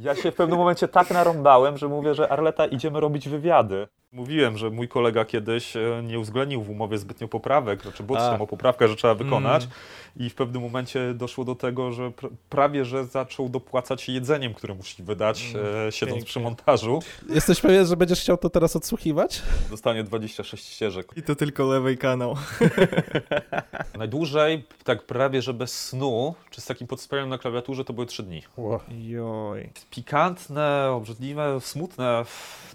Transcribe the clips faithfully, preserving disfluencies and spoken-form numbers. Ja się w pewnym momencie tak narąbałem, że mówię, że Arleta, idziemy robić wywiady. Mówiłem, że mój kolega kiedyś nie uwzględnił w umowie zbytnio poprawek, znaczy bo tam o poprawkę, że trzeba wykonać mm. i w pewnym momencie doszło do tego, że pr- prawie, że zaczął dopłacać jedzeniem, które musi wydać, mm. e, siedząc Pięknie. przy montażu. Jesteś pewien, że będziesz chciał to teraz odsłuchiwać? Dostanie dwadzieścia sześć ścieżek. I to tylko lewy kanał. Najdłużej, tak prawie, że bez snu, czy z takim podspajaniem na klawiaturze, to były trzy dni. Wow. Joj. Pikantne, obrzydliwe, smutne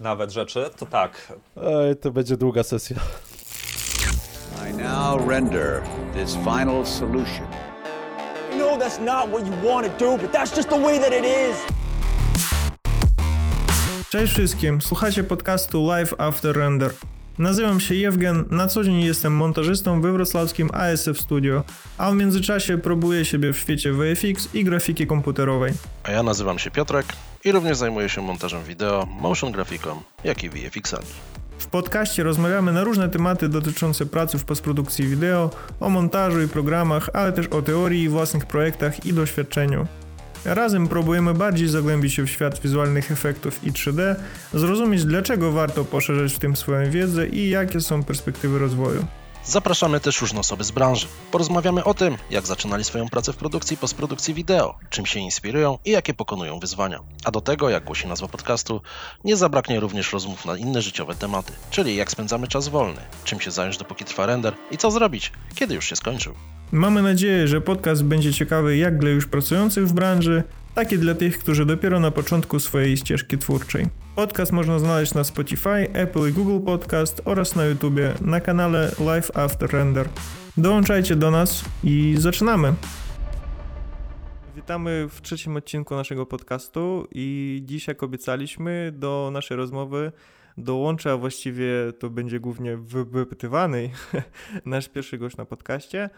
nawet rzeczy, to tak. Ej, to będzie długa sesja. I now render this final solution. You know that's not what you want to do, but that's just the way that it is. Cześć wszystkim, słuchacie podcastu Life After Render. Nazywam się Jewgen, na co dzień jestem montażystą we wrocławskim A S F Studio, a w międzyczasie próbuję siebie w świecie V F X i grafiki komputerowej. A ja nazywam się Piotrek i również zajmuję się montażem wideo, motion grafiką, jak i V F X-ami. W podcaście rozmawiamy na różne tematy dotyczące pracy w postprodukcji wideo, o montażu i programach, ale też o teorii, własnych projektach i doświadczeniu. Razem próbujemy bardziej zagłębić się w świat wizualnych efektów i trzy D, zrozumieć dlaczego warto poszerzać w tym swoją wiedzę i jakie są perspektywy rozwoju. Zapraszamy też różne osoby z branży. Porozmawiamy o tym, jak zaczynali swoją pracę w produkcji i postprodukcji wideo, czym się inspirują i jakie pokonują wyzwania. A do tego, jak głosi nazwa podcastu, nie zabraknie również rozmów na inne życiowe tematy, czyli jak spędzamy czas wolny, czym się zająć dopóki trwa render i co zrobić, kiedy już się skończył. Mamy nadzieję, że podcast będzie ciekawy jak dla już pracujących w branży, tak i dla tych, którzy dopiero na początku swojej ścieżki twórczej. Podcast można znaleźć na Spotify, Apple i Google Podcast oraz na YouTubie na kanale Life After Render. Dołączajcie do nas i zaczynamy! Witamy w trzecim odcinku naszego podcastu i dziś, jak obiecaliśmy, do naszej rozmowy dołączę, a właściwie to będzie głównie wypytywany nasz pierwszy gość na podcaście.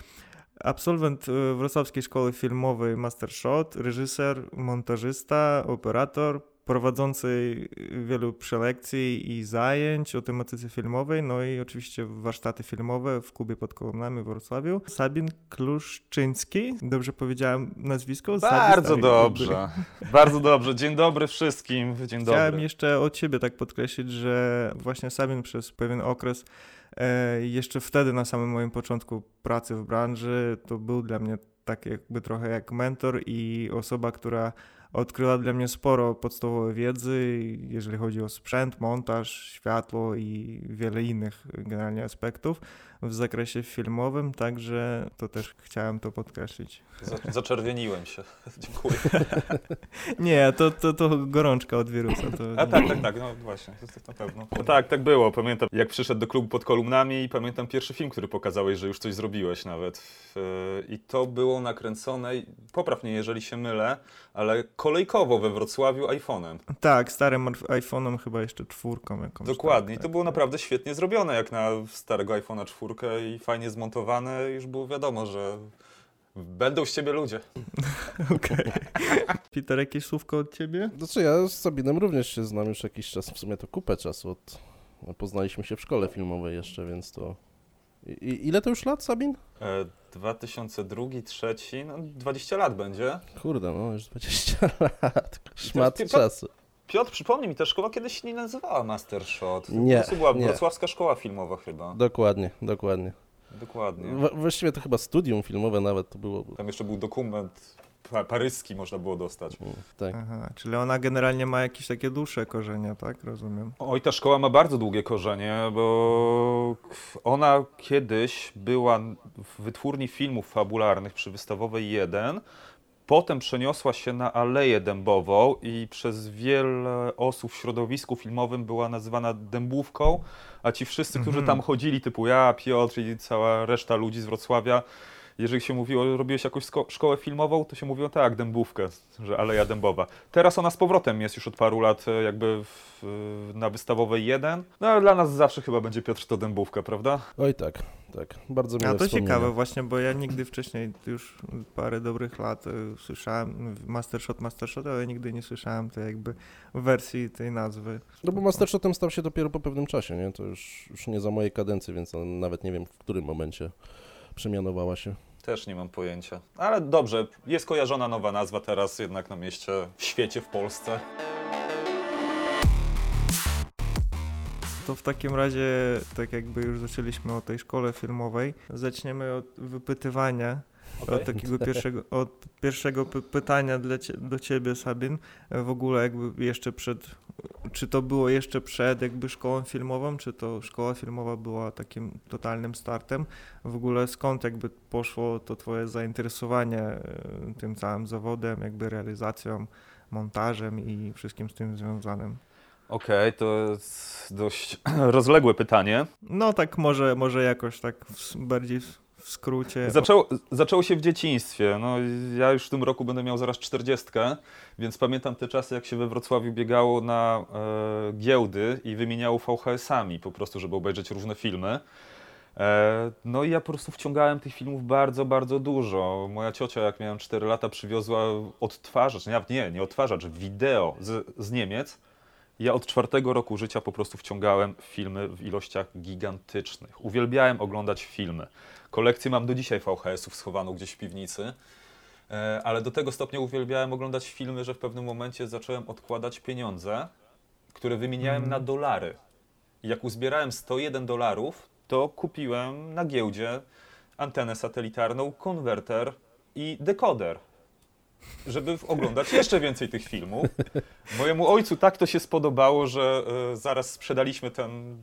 Absolwent Wrocławskiej Szkoły Filmowej Master Shot, reżyser, montażysta, operator, prowadzący wielu prelekcji i zajęć o tematyce filmowej, no i oczywiście warsztaty filmowe w klubie pod kolumnami w Wrocławiu. Sabin Kluszczyński, dobrze powiedziałem nazwisko? Bardzo Sabin, dobrze, bardzo dobrze. Dzień dobry wszystkim, dzień dobry. Chciałem jeszcze od ciebie tak podkreślić, że właśnie Sabin przez pewien okres jeszcze wtedy na samym moim początku pracy w branży to był dla mnie tak jakby trochę jak mentor i osoba, która odkryła dla mnie sporo podstawowej wiedzy, jeżeli chodzi o sprzęt, montaż, światło i wiele innych generalnie aspektów w zakresie filmowym, także to też chciałem to podkreślić. Zaczerwieniłem się, dziękuję. Nie, to, to, to gorączka od wirusa. To... A tak, tak, tak, no właśnie, to na pewno. No tak, tak było, pamiętam jak przyszedł do klubu pod kolumnami i pamiętam pierwszy film, który pokazałeś, że już coś zrobiłeś nawet i to było nakręcone, popraw mnie jeżeli się mylę, ale kolejkowo we Wrocławiu iPhone'em. Tak, starym iPhone'em, chyba jeszcze czwórką jakąś. Dokładnie, tak, tak. I to było naprawdę świetnie zrobione, jak na starego iPhone'a czwórkę i fajnie zmontowane, już było wiadomo, że będą z ciebie ludzie. Okej. Peter, jakieś słówko od ciebie? Znaczy ja z Sabinem również się znam już jakiś czas, w sumie to kupę czasu. Od... Poznaliśmy się w szkole filmowej jeszcze, więc to... I, ile to już lat, Sabin? E, dwa tysiące drugi, dwa tysiące trzeci, no dwadzieścia lat będzie. Kurde, no już dwadzieścia lat, szmat Piotr, czasu. Piotr, przypomnij mi, ta szkoła kiedyś się nie nazywała Master Shot. Nie, to była nie. Wrocławska Szkoła Filmowa chyba. Dokładnie, dokładnie. Dokładnie. W, właściwie to chyba studium filmowe nawet to było. Tam jeszcze był dokument paryski, można było dostać. Mm, tak. Aha, czyli ona generalnie ma jakieś takie dłuższe korzenie, tak? Rozumiem. Oj, ta szkoła ma bardzo długie korzenie, bo ona kiedyś była w Wytwórni Filmów Fabularnych przy Wystawowej jeden, potem przeniosła się na Aleję Dębową i przez wiele osób w środowisku filmowym była nazywana Dębówką, a ci wszyscy, którzy mm-hmm. tam chodzili, typu ja, Piotr i cała reszta ludzi z Wrocławia, jeżeli się mówiło, robiłeś jakąś sko- szkołę filmową, to się mówiło tak, Dębówkę, że Aleja Dębowa. Teraz ona z powrotem jest już od paru lat jakby w, na Wystawowej jeden, no ale dla nas zawsze chyba będzie Piotr to Dębówka, prawda? Oj tak, tak, bardzo miłe. A to ciekawe właśnie, bo ja nigdy wcześniej, już parę dobrych lat słyszałem Master Shot, Master Shot, ale nigdy nie słyszałem tej jakby wersji tej nazwy. No bo Master Shotem stał się dopiero po pewnym czasie, nie? To już, już nie za mojej kadencji, więc nawet nie wiem w którym momencie przemianowała się. Też nie mam pojęcia. Ale dobrze, jest kojarzona nowa nazwa teraz jednak na mieście, w świecie, w Polsce. To w takim razie, tak jakby już zaczęliśmy o tej szkole filmowej, zaczniemy od wypytywania, okay. od takiego pierwszego, od pierwszego py- pytania dla cie- do Ciebie, Sabin. W ogóle jakby jeszcze przed, czy to było jeszcze przed jakby szkołą filmową, czy to szkoła filmowa była takim totalnym startem? W ogóle skąd jakby poszło to Twoje zainteresowanie tym całym zawodem, jakby realizacją, montażem i wszystkim z tym związanym? Okej, okay, to jest dość rozległe pytanie. No tak może, może jakoś tak w, bardziej w skrócie. Zaczęło, zaczęło się w dzieciństwie. No, ja już w tym roku będę miał zaraz czterdziestkę, więc pamiętam te czasy, jak się we Wrocławiu biegało na e, giełdy i wymieniało V H S-ami po prostu, żeby obejrzeć różne filmy. E, no i ja po prostu wciągałem tych filmów bardzo, bardzo dużo. Moja ciocia, jak miałem cztery lata, przywiozła odtwarzacz, nie, nie odtwarzacz, wideo z, z Niemiec. Ja od czwartego roku życia po prostu wciągałem filmy w ilościach gigantycznych. Uwielbiałem oglądać filmy. Kolekcję mam do dzisiaj V H S-ów schowaną gdzieś w piwnicy, ale do tego stopnia uwielbiałem oglądać filmy, że w pewnym momencie zacząłem odkładać pieniądze, które wymieniałem mm. na dolary. I jak uzbierałem sto jeden dolarów, to kupiłem na giełdzie antenę satelitarną, konwerter i dekoder, żeby oglądać jeszcze więcej tych filmów. Mojemu ojcu tak to się spodobało, że y, zaraz sprzedaliśmy ten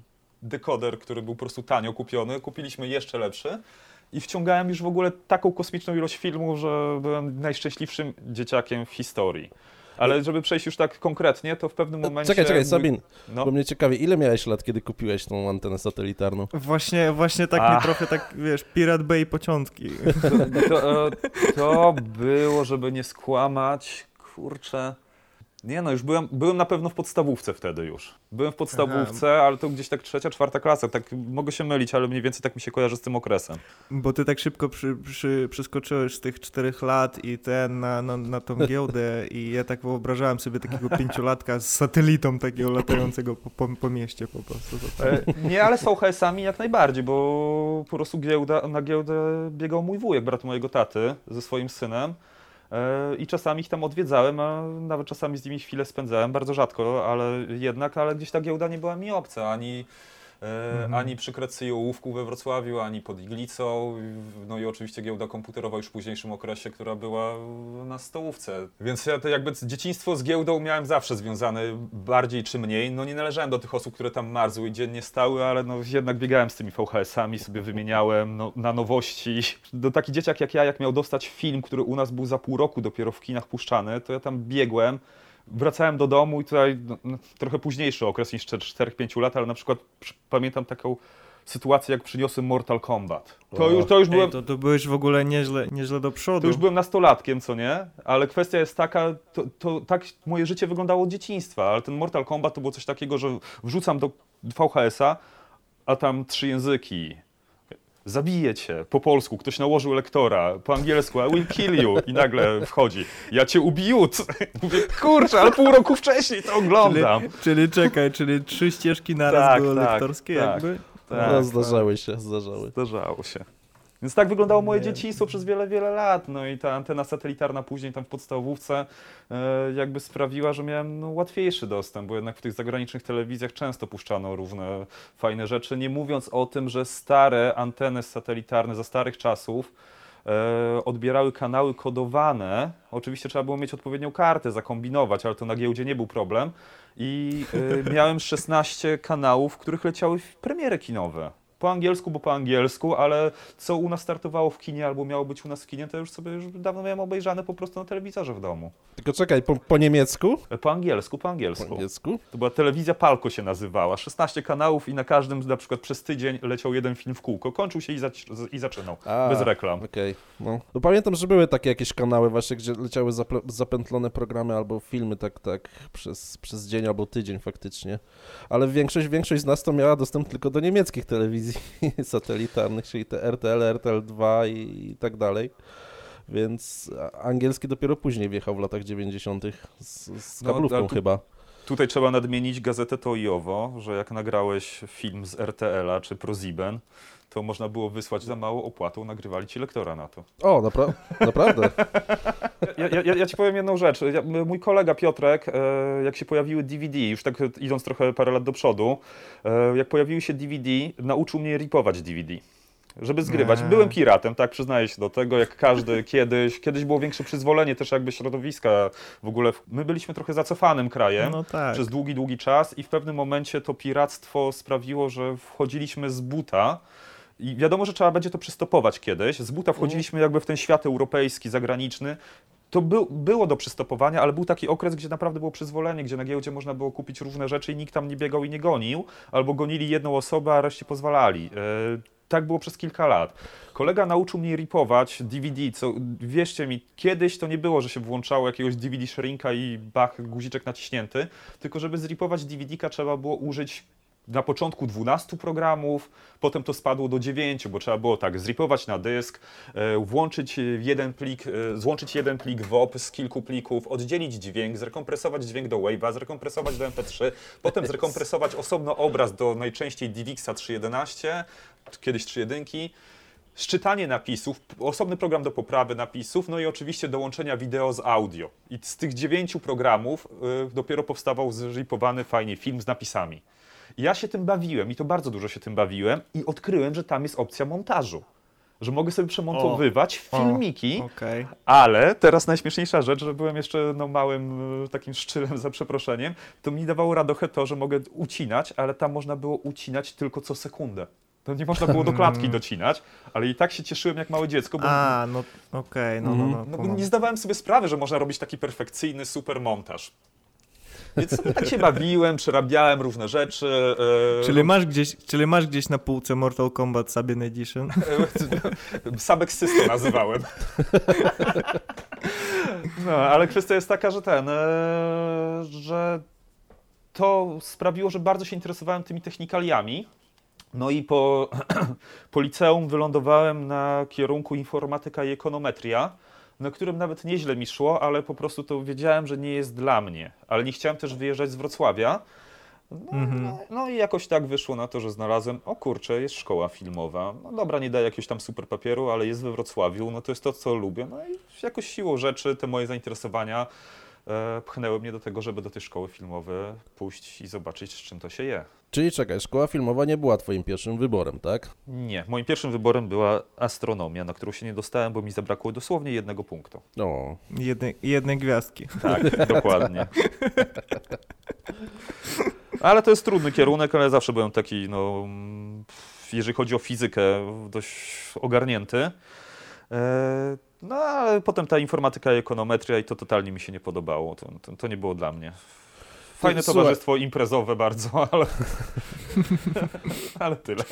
dekoder, który był po prostu tanio kupiony, kupiliśmy jeszcze lepszy i wciągałem już w ogóle taką kosmiczną ilość filmów, że byłem najszczęśliwszym dzieciakiem w historii. Ale żeby przejść już tak konkretnie, to w pewnym momencie... Czekaj, czekaj, Sabin, no. Bo mnie ciekawi, ile miałeś lat, kiedy kupiłeś tą antenę satelitarną? Właśnie, właśnie tak Ach. mi trochę tak, wiesz, Pirate Bay początki. To, to, to było, żeby nie skłamać, kurczę... Nie no, już byłem, byłem na pewno w podstawówce wtedy już. Byłem w podstawówce, Aha. ale to gdzieś tak trzecia, czwarta klasa. Tak mogę się mylić, ale mniej więcej tak mi się kojarzy z tym okresem. Bo ty tak szybko przy, przy, przeskoczyłeś z tych czterech lat i ten na, na, na tą giełdę i ja tak wyobrażałem sobie takiego pięciolatka z satelitą takiego latającego po, po, po mieście po prostu. Nie, ale z V H S-ami jak najbardziej, bo po prostu giełda, na giełdę biegał mój wujek, brat mojego taty ze swoim synem. I czasami ich tam odwiedzałem, a nawet czasami z nimi chwilę spędzałem, bardzo rzadko, ale jednak, ale gdzieś ta giełda nie była mi obca, ani, mm. ani przy Krecyjołówku we Wrocławiu, ani pod Iglicą, no i oczywiście giełda komputerowa już w późniejszym okresie, która była na Stołówce. Więc ja to jakby dzieciństwo z giełdą miałem zawsze związane, bardziej czy mniej. No nie należałem do tych osób, które tam marzły i dziennie stały, ale no jednak biegałem z tymi V H S-ami, sobie wymieniałem no, na nowości. Do taki dzieciak jak ja, jak miał dostać film, który u nas był za pół roku dopiero w kinach puszczany, to ja tam biegłem, wracałem do domu i tutaj no, trochę późniejszy okres niż cztery pięć lat, ale na przykład pamiętam taką sytuację, jak przyniosłem Mortal Kombat. To już, to już byłem... Ej, to, to byłeś w ogóle nieźle, nieźle do przodu. To już byłem nastolatkiem, co nie? Ale kwestia jest taka, to, to tak moje życie wyglądało od dzieciństwa, ale ten Mortal Kombat to było coś takiego, że wrzucam do V H S-a, a tam trzy języki. Zabiję cię, po polsku, ktoś nałożył lektora, po angielsku, I will kill you i nagle wchodzi, ja cię ubiót. Mówię, kurczę, ale pół roku wcześniej to oglądam. Czyli, czyli czekaj, czyli trzy ścieżki naraz tak, były tak, lektorskie tak, jakby? Tak, no, zdarzały tak. się, zdarzały. Zdarzało się. Więc tak wyglądało moje dzieciństwo przez wiele, wiele lat, no i ta antena satelitarna później tam w podstawówce e, jakby sprawiła, że miałem no, łatwiejszy dostęp, bo jednak w tych zagranicznych telewizjach często puszczano różne fajne rzeczy, nie mówiąc o tym, że stare anteny satelitarne za starych czasów e, odbierały kanały kodowane, oczywiście trzeba było mieć odpowiednią kartę, zakombinować, ale to na giełdzie nie był problem i e, miałem szesnaście kanałów, w których leciały premiery kinowe. Po angielsku, bo po angielsku, ale co u nas startowało w kinie albo miało być u nas w kinie, to już sobie już dawno miałem obejrzane po prostu na telewizorze w domu. Tylko czekaj, po, po niemiecku? Po angielsku, po angielsku. Po angielsku? To była telewizja Palko się nazywała, szesnaście kanałów i na każdym na przykład przez tydzień leciał jeden film w kółko, kończył się i, zac- i zaczynał, A, bez reklam. Okej, okay. no. no. Pamiętam, że były takie jakieś kanały właśnie, gdzie leciały zaple- zapętlone programy albo filmy tak, tak przez, przez dzień albo tydzień faktycznie, ale większość, większość z nas to miała dostęp tylko do niemieckich telewizji satelitarnych, czyli te R T L, R T L dwa i, i tak dalej. Więc angielski dopiero później wjechał w latach dziewięćdziesiątych z, z kablówką no, tu, chyba. Tutaj trzeba nadmienić gazetę to i owo, że jak nagrałeś film z er te el a czy ProSieben, to można było wysłać za mało opłatą, nagrywali ci lektora na to. O, napra- naprawdę? ja, ja, ja ci powiem jedną rzecz. Ja, mój kolega Piotrek, e, jak się pojawiły D V D, już tak idąc trochę parę lat do przodu, e, jak pojawiły się D V D, nauczył mnie ripować D V D. Żeby zgrywać. Nie. Byłem piratem, tak, przyznaję się do tego, jak każdy kiedyś. Kiedyś było większe przyzwolenie też jakby środowiska w ogóle. My byliśmy trochę zacofanym krajem no tak. przez długi, długi czas i w pewnym momencie to piractwo sprawiło, że wchodziliśmy z buta. I wiadomo, że trzeba będzie to przystopować kiedyś. Z buta wchodziliśmy jakby w ten świat europejski, zagraniczny. To był, było do przystopowania, ale był taki okres, gdzie naprawdę było przyzwolenie, gdzie na giełdzie można było kupić różne rzeczy i nikt tam nie biegał i nie gonił. Albo gonili jedną osobę, a reszcie pozwalali. Yy, Tak było przez kilka lat. Kolega nauczył mnie ripować D V D, co wierzcie mi, kiedyś to nie było, że się włączało jakiegoś D V D shrinka i bach, guziczek naciśnięty, tylko żeby zripować D V D-ka trzeba było użyć na początku dwunastu programów, potem to spadło do dziewięciu, bo trzeba było tak zripować na dysk, włączyć jeden plik, złączyć jeden plik W A V z kilku plików, oddzielić dźwięk, zrekompresować dźwięk do wave'a, zrekompresować do M P trzy, potem zrekompresować osobno obraz do najczęściej Divixa trzy jedenaście, kiedyś trzy jeden, szczytanie napisów, osobny program do poprawy napisów, no i oczywiście dołączenia wideo z audio. I z tych dziewięciu programów yy, dopiero powstawał zripowany fajnie film z napisami. Ja się tym bawiłem i to bardzo dużo się tym bawiłem i odkryłem, że tam jest opcja montażu, że mogę sobie przemontowywać o, filmiki, o, okay. ale teraz najśmieszniejsza rzecz, że byłem jeszcze no, małym takim szczylem, za przeproszeniem, to mi dawało radochę to, że mogę ucinać, ale tam można było ucinać tylko co sekundę. To nie można było do klatki docinać, ale i tak się cieszyłem jak małe dziecko, bo A, no, okay, no, no, no, no, no. nie zdawałem sobie sprawy, że można robić taki perfekcyjny super montaż. Więc sobie tak się bawiłem, przerabiałem różne rzeczy. Czyli masz gdzieś, czyli masz gdzieś na półce Mortal Kombat Sabin Edition? Sabek System nazywałem. No, ale kwestia jest taka, że ten, że to sprawiło, że bardzo się interesowałem tymi technikaliami. No i po, po liceum wylądowałem na kierunku informatyka i ekonometria, na którym nawet nieźle mi szło, ale po prostu to wiedziałem, że nie jest dla mnie. Ale nie chciałem też wyjeżdżać z Wrocławia. No, mm-hmm. no, no i jakoś tak wyszło na to, że znalazłem, o kurczę, jest szkoła filmowa. No dobra, nie daje jakiegoś tam super papieru, ale jest we Wrocławiu, no to jest to, co lubię. No i jakoś siłą rzeczy te moje zainteresowania e, pchnęły mnie do tego, żeby do tej szkoły filmowej pójść i zobaczyć, z czym to się je. Czyli czekaj, szkoła filmowa nie była twoim pierwszym wyborem, tak? Nie, moim pierwszym wyborem była astronomia, na którą się nie dostałem, bo mi zabrakło dosłownie jednego punktu. O. Jednej, jednej gwiazdki. Tak, dokładnie. Ale to jest trudny kierunek, ale zawsze byłem taki, no, jeżeli chodzi o fizykę, dość ogarnięty. No, ale potem ta informatyka i ekonometria i to totalnie mi się nie podobało, to, to, to nie było dla mnie. Fajne towarzystwo, słuchaj. Imprezowe bardzo, ale, ale tyle.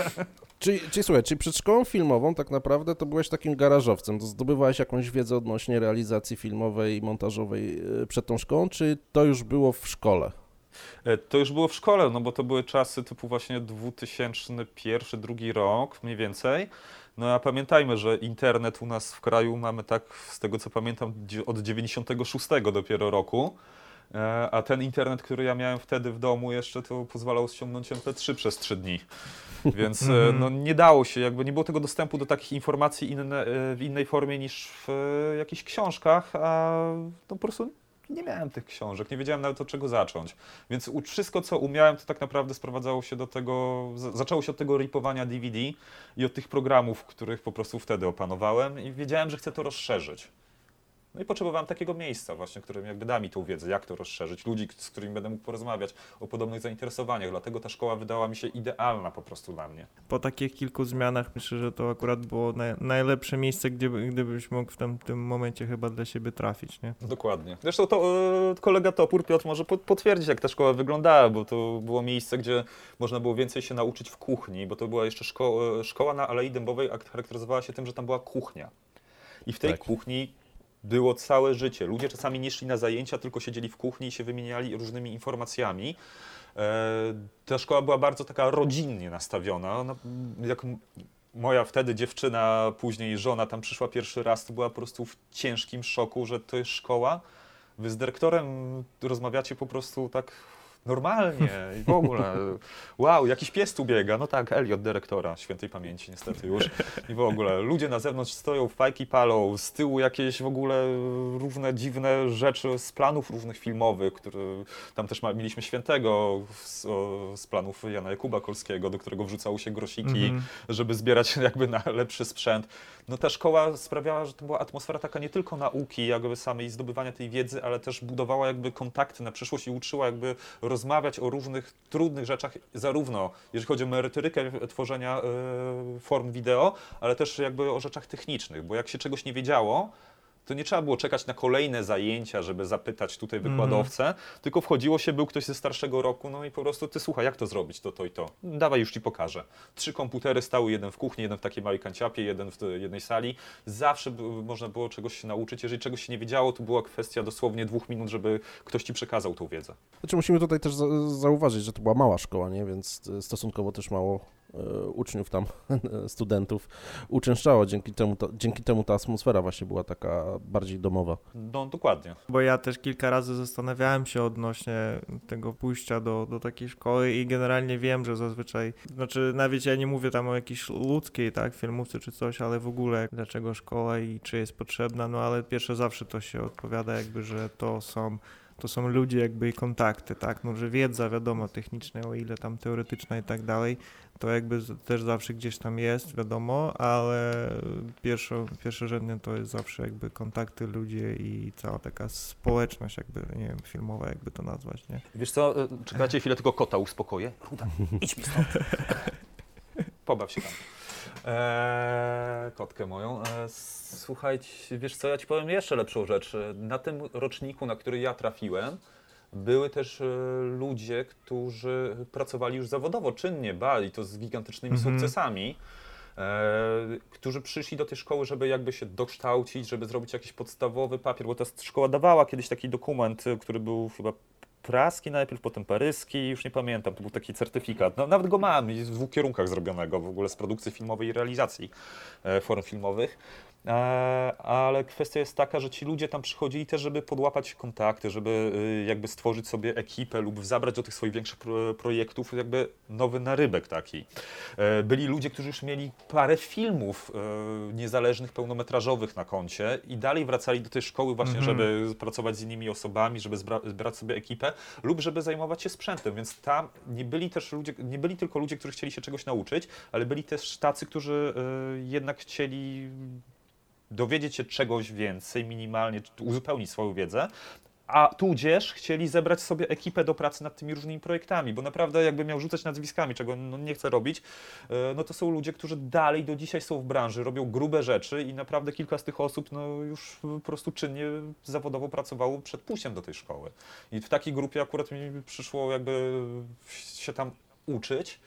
Czyli, czyli słuchaj, czyli przed szkołą filmową tak naprawdę to byłeś takim garażowcem, to zdobywałeś jakąś wiedzę odnośnie realizacji filmowej i montażowej przed tą szkołą, czy to już było w szkole? To już było w szkole, no bo to były czasy typu właśnie dwa tysiące pierwszy, dwa tysiące drugi rok mniej więcej. No a pamiętajmy, że internet u nas w kraju mamy tak, z tego co pamiętam, od dziewięćdziesiątego szóstego dopiero roku. A ten internet, który ja miałem wtedy w domu jeszcze, to pozwalał ściągnąć M P trzy przez trzy dni, więc no, nie dało się, jakby nie było tego dostępu do takich informacji inne, w innej formie niż w jakichś książkach, a no, po prostu nie miałem tych książek, nie wiedziałem nawet od czego zacząć, więc wszystko co umiałem to tak naprawdę sprowadzało się do tego, zaczęło się od tego ripowania D V D i od tych programów, których po prostu wtedy opanowałem i wiedziałem, że chcę to rozszerzyć. No i potrzebowałem takiego miejsca właśnie, które jakby da mi tą wiedzę, jak to rozszerzyć, ludzi, z którymi będę mógł porozmawiać o podobnych zainteresowaniach, dlatego ta szkoła wydała mi się idealna po prostu dla mnie. Po takich kilku zmianach myślę, że to akurat było naj- najlepsze miejsce, gdzie gdybyś mógł w tam, tym momencie chyba dla siebie trafić, nie? Dokładnie. Zresztą to yy, kolega Topór, Piotr może po- potwierdzić, jak ta szkoła wyglądała, bo to było miejsce, gdzie można było więcej się nauczyć w kuchni, bo to była jeszcze szko- szkoła na Alei Dębowej, a charakteryzowała się tym, że tam była kuchnia i w tej tak. kuchni było całe życie. Ludzie czasami nie szli na zajęcia, tylko siedzieli w kuchni i się wymieniali różnymi informacjami. Ta szkoła była bardzo taka rodzinnie nastawiona. Jak moja wtedy dziewczyna, później żona tam przyszła pierwszy raz, to była po prostu w ciężkim szoku, że to jest szkoła. Wy z dyrektorem rozmawiacie po prostu tak normalnie i w ogóle, wow, jakiś pies tu biega, no tak, Eliot dyrektora, świętej pamięci niestety już i w ogóle, ludzie na zewnątrz stoją, fajki palą, z tyłu jakieś w ogóle różne dziwne rzeczy z planów różnych filmowych, które tam też ma, mieliśmy świętego z, o, z planów Jana Jakuba Kolskiego, do którego wrzucało się grosiki, mm-hmm. żeby zbierać jakby na lepszy sprzęt. No ta szkoła sprawiała, że to była atmosfera taka nie tylko nauki jakby samej zdobywania tej wiedzy, ale też budowała jakby kontakty na przyszłość i uczyła jakby rozmawiać o różnych trudnych rzeczach, zarówno jeżeli chodzi o merytorykę tworzenia y, form wideo, ale też jakby o rzeczach technicznych, bo jak się czegoś nie wiedziało, to nie trzeba było czekać na kolejne zajęcia, żeby zapytać tutaj wykładowcę, mm. tylko wchodziło się, był ktoś ze starszego roku, no i po prostu ty słuchaj, jak to zrobić, to to i to, dawaj już ci pokażę. Trzy komputery stały, jeden w kuchni, jeden w takiej małej kanciapie, jeden w jednej sali. Zawsze można było czegoś się nauczyć, jeżeli czegoś się nie wiedziało, to była kwestia dosłownie dwóch minut, żeby ktoś ci przekazał tą wiedzę. Znaczy musimy tutaj też zauważyć, że to była mała szkoła, nie? Więc stosunkowo też mało uczniów tam, studentów uczęszczało, dzięki temu, to, dzięki temu ta atmosfera właśnie była taka bardziej domowa. No dokładnie. Bo ja też kilka razy zastanawiałem się odnośnie tego pójścia do, do takiej szkoły i generalnie wiem, że zazwyczaj, znaczy nawet ja nie mówię tam o jakiejś ludzkiej, tak, filmówce czy coś, ale w ogóle dlaczego szkoła i czy jest potrzebna, no ale pierwsze zawsze to się odpowiada jakby, że to są to są ludzie jakby i kontakty, tak, no że wiedza wiadomo techniczna, o ile tam teoretyczna i tak dalej, to jakby też zawsze gdzieś tam jest, wiadomo, ale pierwszo, pierwszorzędnie to jest zawsze jakby kontakty, ludzie i cała taka społeczność jakby, nie wiem, filmowa, jakby to nazwać, nie? Wiesz co, czekajcie chwilę, tylko kota uspokoję. Ruda, idź mi stąd. Pobaw się tam. Eee, kotkę moją. Eee, słuchajcie, wiesz co, ja ci powiem jeszcze lepszą rzecz. Na tym roczniku, na który ja trafiłem, były też ludzie, którzy pracowali już zawodowo, czynnie, bali to z gigantycznymi mm-hmm. sukcesami, e, którzy przyszli do tej szkoły, żeby jakby się dokształcić, żeby zrobić jakiś podstawowy papier, bo ta szkoła dawała kiedyś taki dokument, który był chyba praski najpierw, potem paryski, już nie pamiętam, to był taki certyfikat, no, nawet go mam, w dwóch kierunkach zrobionego, w ogóle z produkcji filmowej i realizacji e, form filmowych. Ale kwestia jest taka, że ci ludzie tam przychodzili też, żeby podłapać kontakty, żeby jakby stworzyć sobie ekipę lub zabrać do tych swoich większych projektów jakby nowy narybek taki. Byli ludzie, którzy już mieli parę filmów niezależnych, pełnometrażowych na koncie i dalej wracali do tej szkoły właśnie, mm-hmm. żeby pracować z innymi osobami, żeby zbra- zbrać sobie ekipę lub żeby zajmować się sprzętem, więc tam nie byli też ludzie, nie byli tylko ludzie, którzy chcieli się czegoś nauczyć, ale byli też tacy, którzy jednak chcieli dowiedzieć się czegoś więcej, minimalnie, uzupełnić swoją wiedzę, a tudzież chcieli zebrać sobie ekipę do pracy nad tymi różnymi projektami, bo naprawdę jakby miał rzucać nazwiskami, czego no nie chcę robić, no to są ludzie, którzy dalej do dzisiaj są w branży, robią grube rzeczy i naprawdę kilka z tych osób no już po prostu czynnie zawodowo pracowało przed pójściem do tej szkoły. I w takiej grupie akurat mi przyszło jakby się tam uczyć,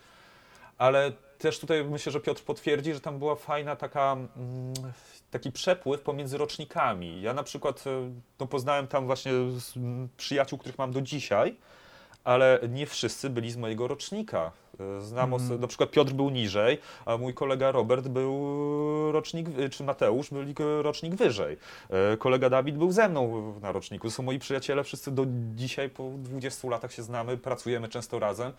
ale też tutaj myślę, że Piotr potwierdzi, że tam była fajna taka, taki przepływ pomiędzy rocznikami. Ja na przykład no, poznałem tam właśnie przyjaciół, których mam do dzisiaj, ale nie wszyscy byli z mojego rocznika. Znam mm. oso- na przykład Piotr był niżej, a mój kolega Robert był rocznik, czy Mateusz byli rocznik wyżej. Kolega Dawid był ze mną na roczniku. To są moi przyjaciele, wszyscy do dzisiaj po dwudziestu latach się znamy, pracujemy często razem.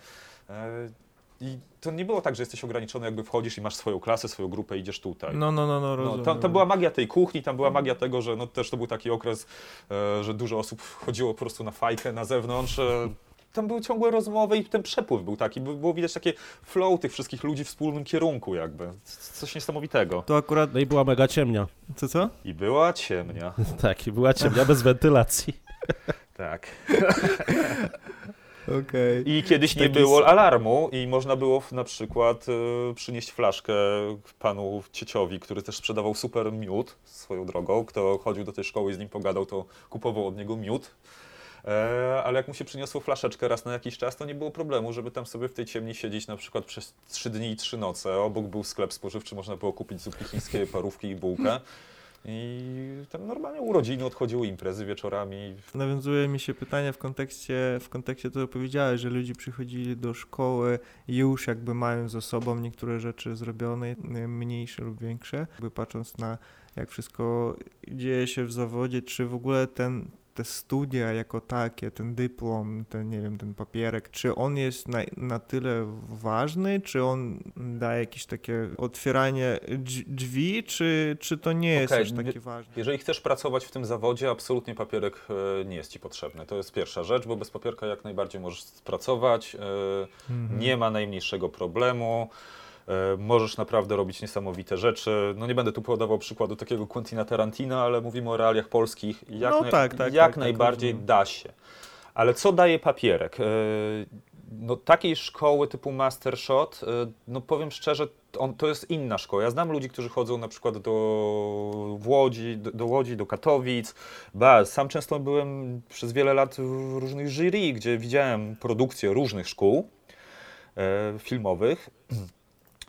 I to nie było tak, że jesteś ograniczony, jakby wchodzisz i masz swoją klasę, swoją grupę, idziesz tutaj. No, no, no, no, rozumiem. No, tam, tam była magia tej kuchni, tam była magia tego, że no, też to był taki okres, e, że dużo osób chodziło po prostu na fajkę na zewnątrz. E, tam były ciągłe rozmowy i ten przepływ był taki, było widać takie flow tych wszystkich ludzi w wspólnym kierunku jakby, coś niesamowitego. To akurat... No i była mega ciemnia. Co, co? I była ciemnia. Tak, i była ciemnia bez wentylacji. Tak. Okay. I kiedyś nie było alarmu i można było na przykład y, przynieść flaszkę panu cieciowi, który też sprzedawał super miód swoją drogą. Kto chodził do tej szkoły i z nim pogadał, to kupował od niego miód. E, ale jak mu się przyniosło flaszeczkę raz na jakiś czas, to nie było problemu, żeby tam sobie w tej ciemni siedzieć na przykład przez trzy dni i trzy noce. Obok był sklep spożywczy, można było kupić zupki chińskie, parówki i bułkę. I tam normalnie urodziny odchodziły, imprezy wieczorami. Nawiązuje mi się pytanie w kontekście, w kontekście tego, co powiedziałeś, że ludzie przychodzili do szkoły już jakby mają ze sobą niektóre rzeczy zrobione, mniejsze lub większe. Jakby patrząc na jak wszystko dzieje się w zawodzie, czy w ogóle ten te studia jako takie, ten dyplom, ten, nie wiem, ten papierek, czy on jest na, na tyle ważny, czy on da jakieś takie otwieranie drzwi, czy, czy to nie jest okay, aż takie ważne? Jeżeli chcesz pracować w tym zawodzie, absolutnie papierek nie jest ci potrzebny. To jest pierwsza rzecz, bo bez papierka jak najbardziej możesz pracować, mhm. nie ma najmniejszego problemu. Możesz naprawdę robić niesamowite rzeczy. No nie będę tu podawał przykładu takiego Quentina Tarantina, ale mówimy o realiach polskich. Jak, no, na, tak, tak, jak tak, najbardziej tak, da się. Ale co daje papierek? No, takiej szkoły typu Master Shot, no powiem szczerze, on, to jest inna szkoła. Ja znam ludzi, którzy chodzą na przykład do Łodzi, do, do Łodzi, do Katowic. Ba, sam często byłem przez wiele lat w różnych jury, gdzie widziałem produkcję różnych szkół e, filmowych.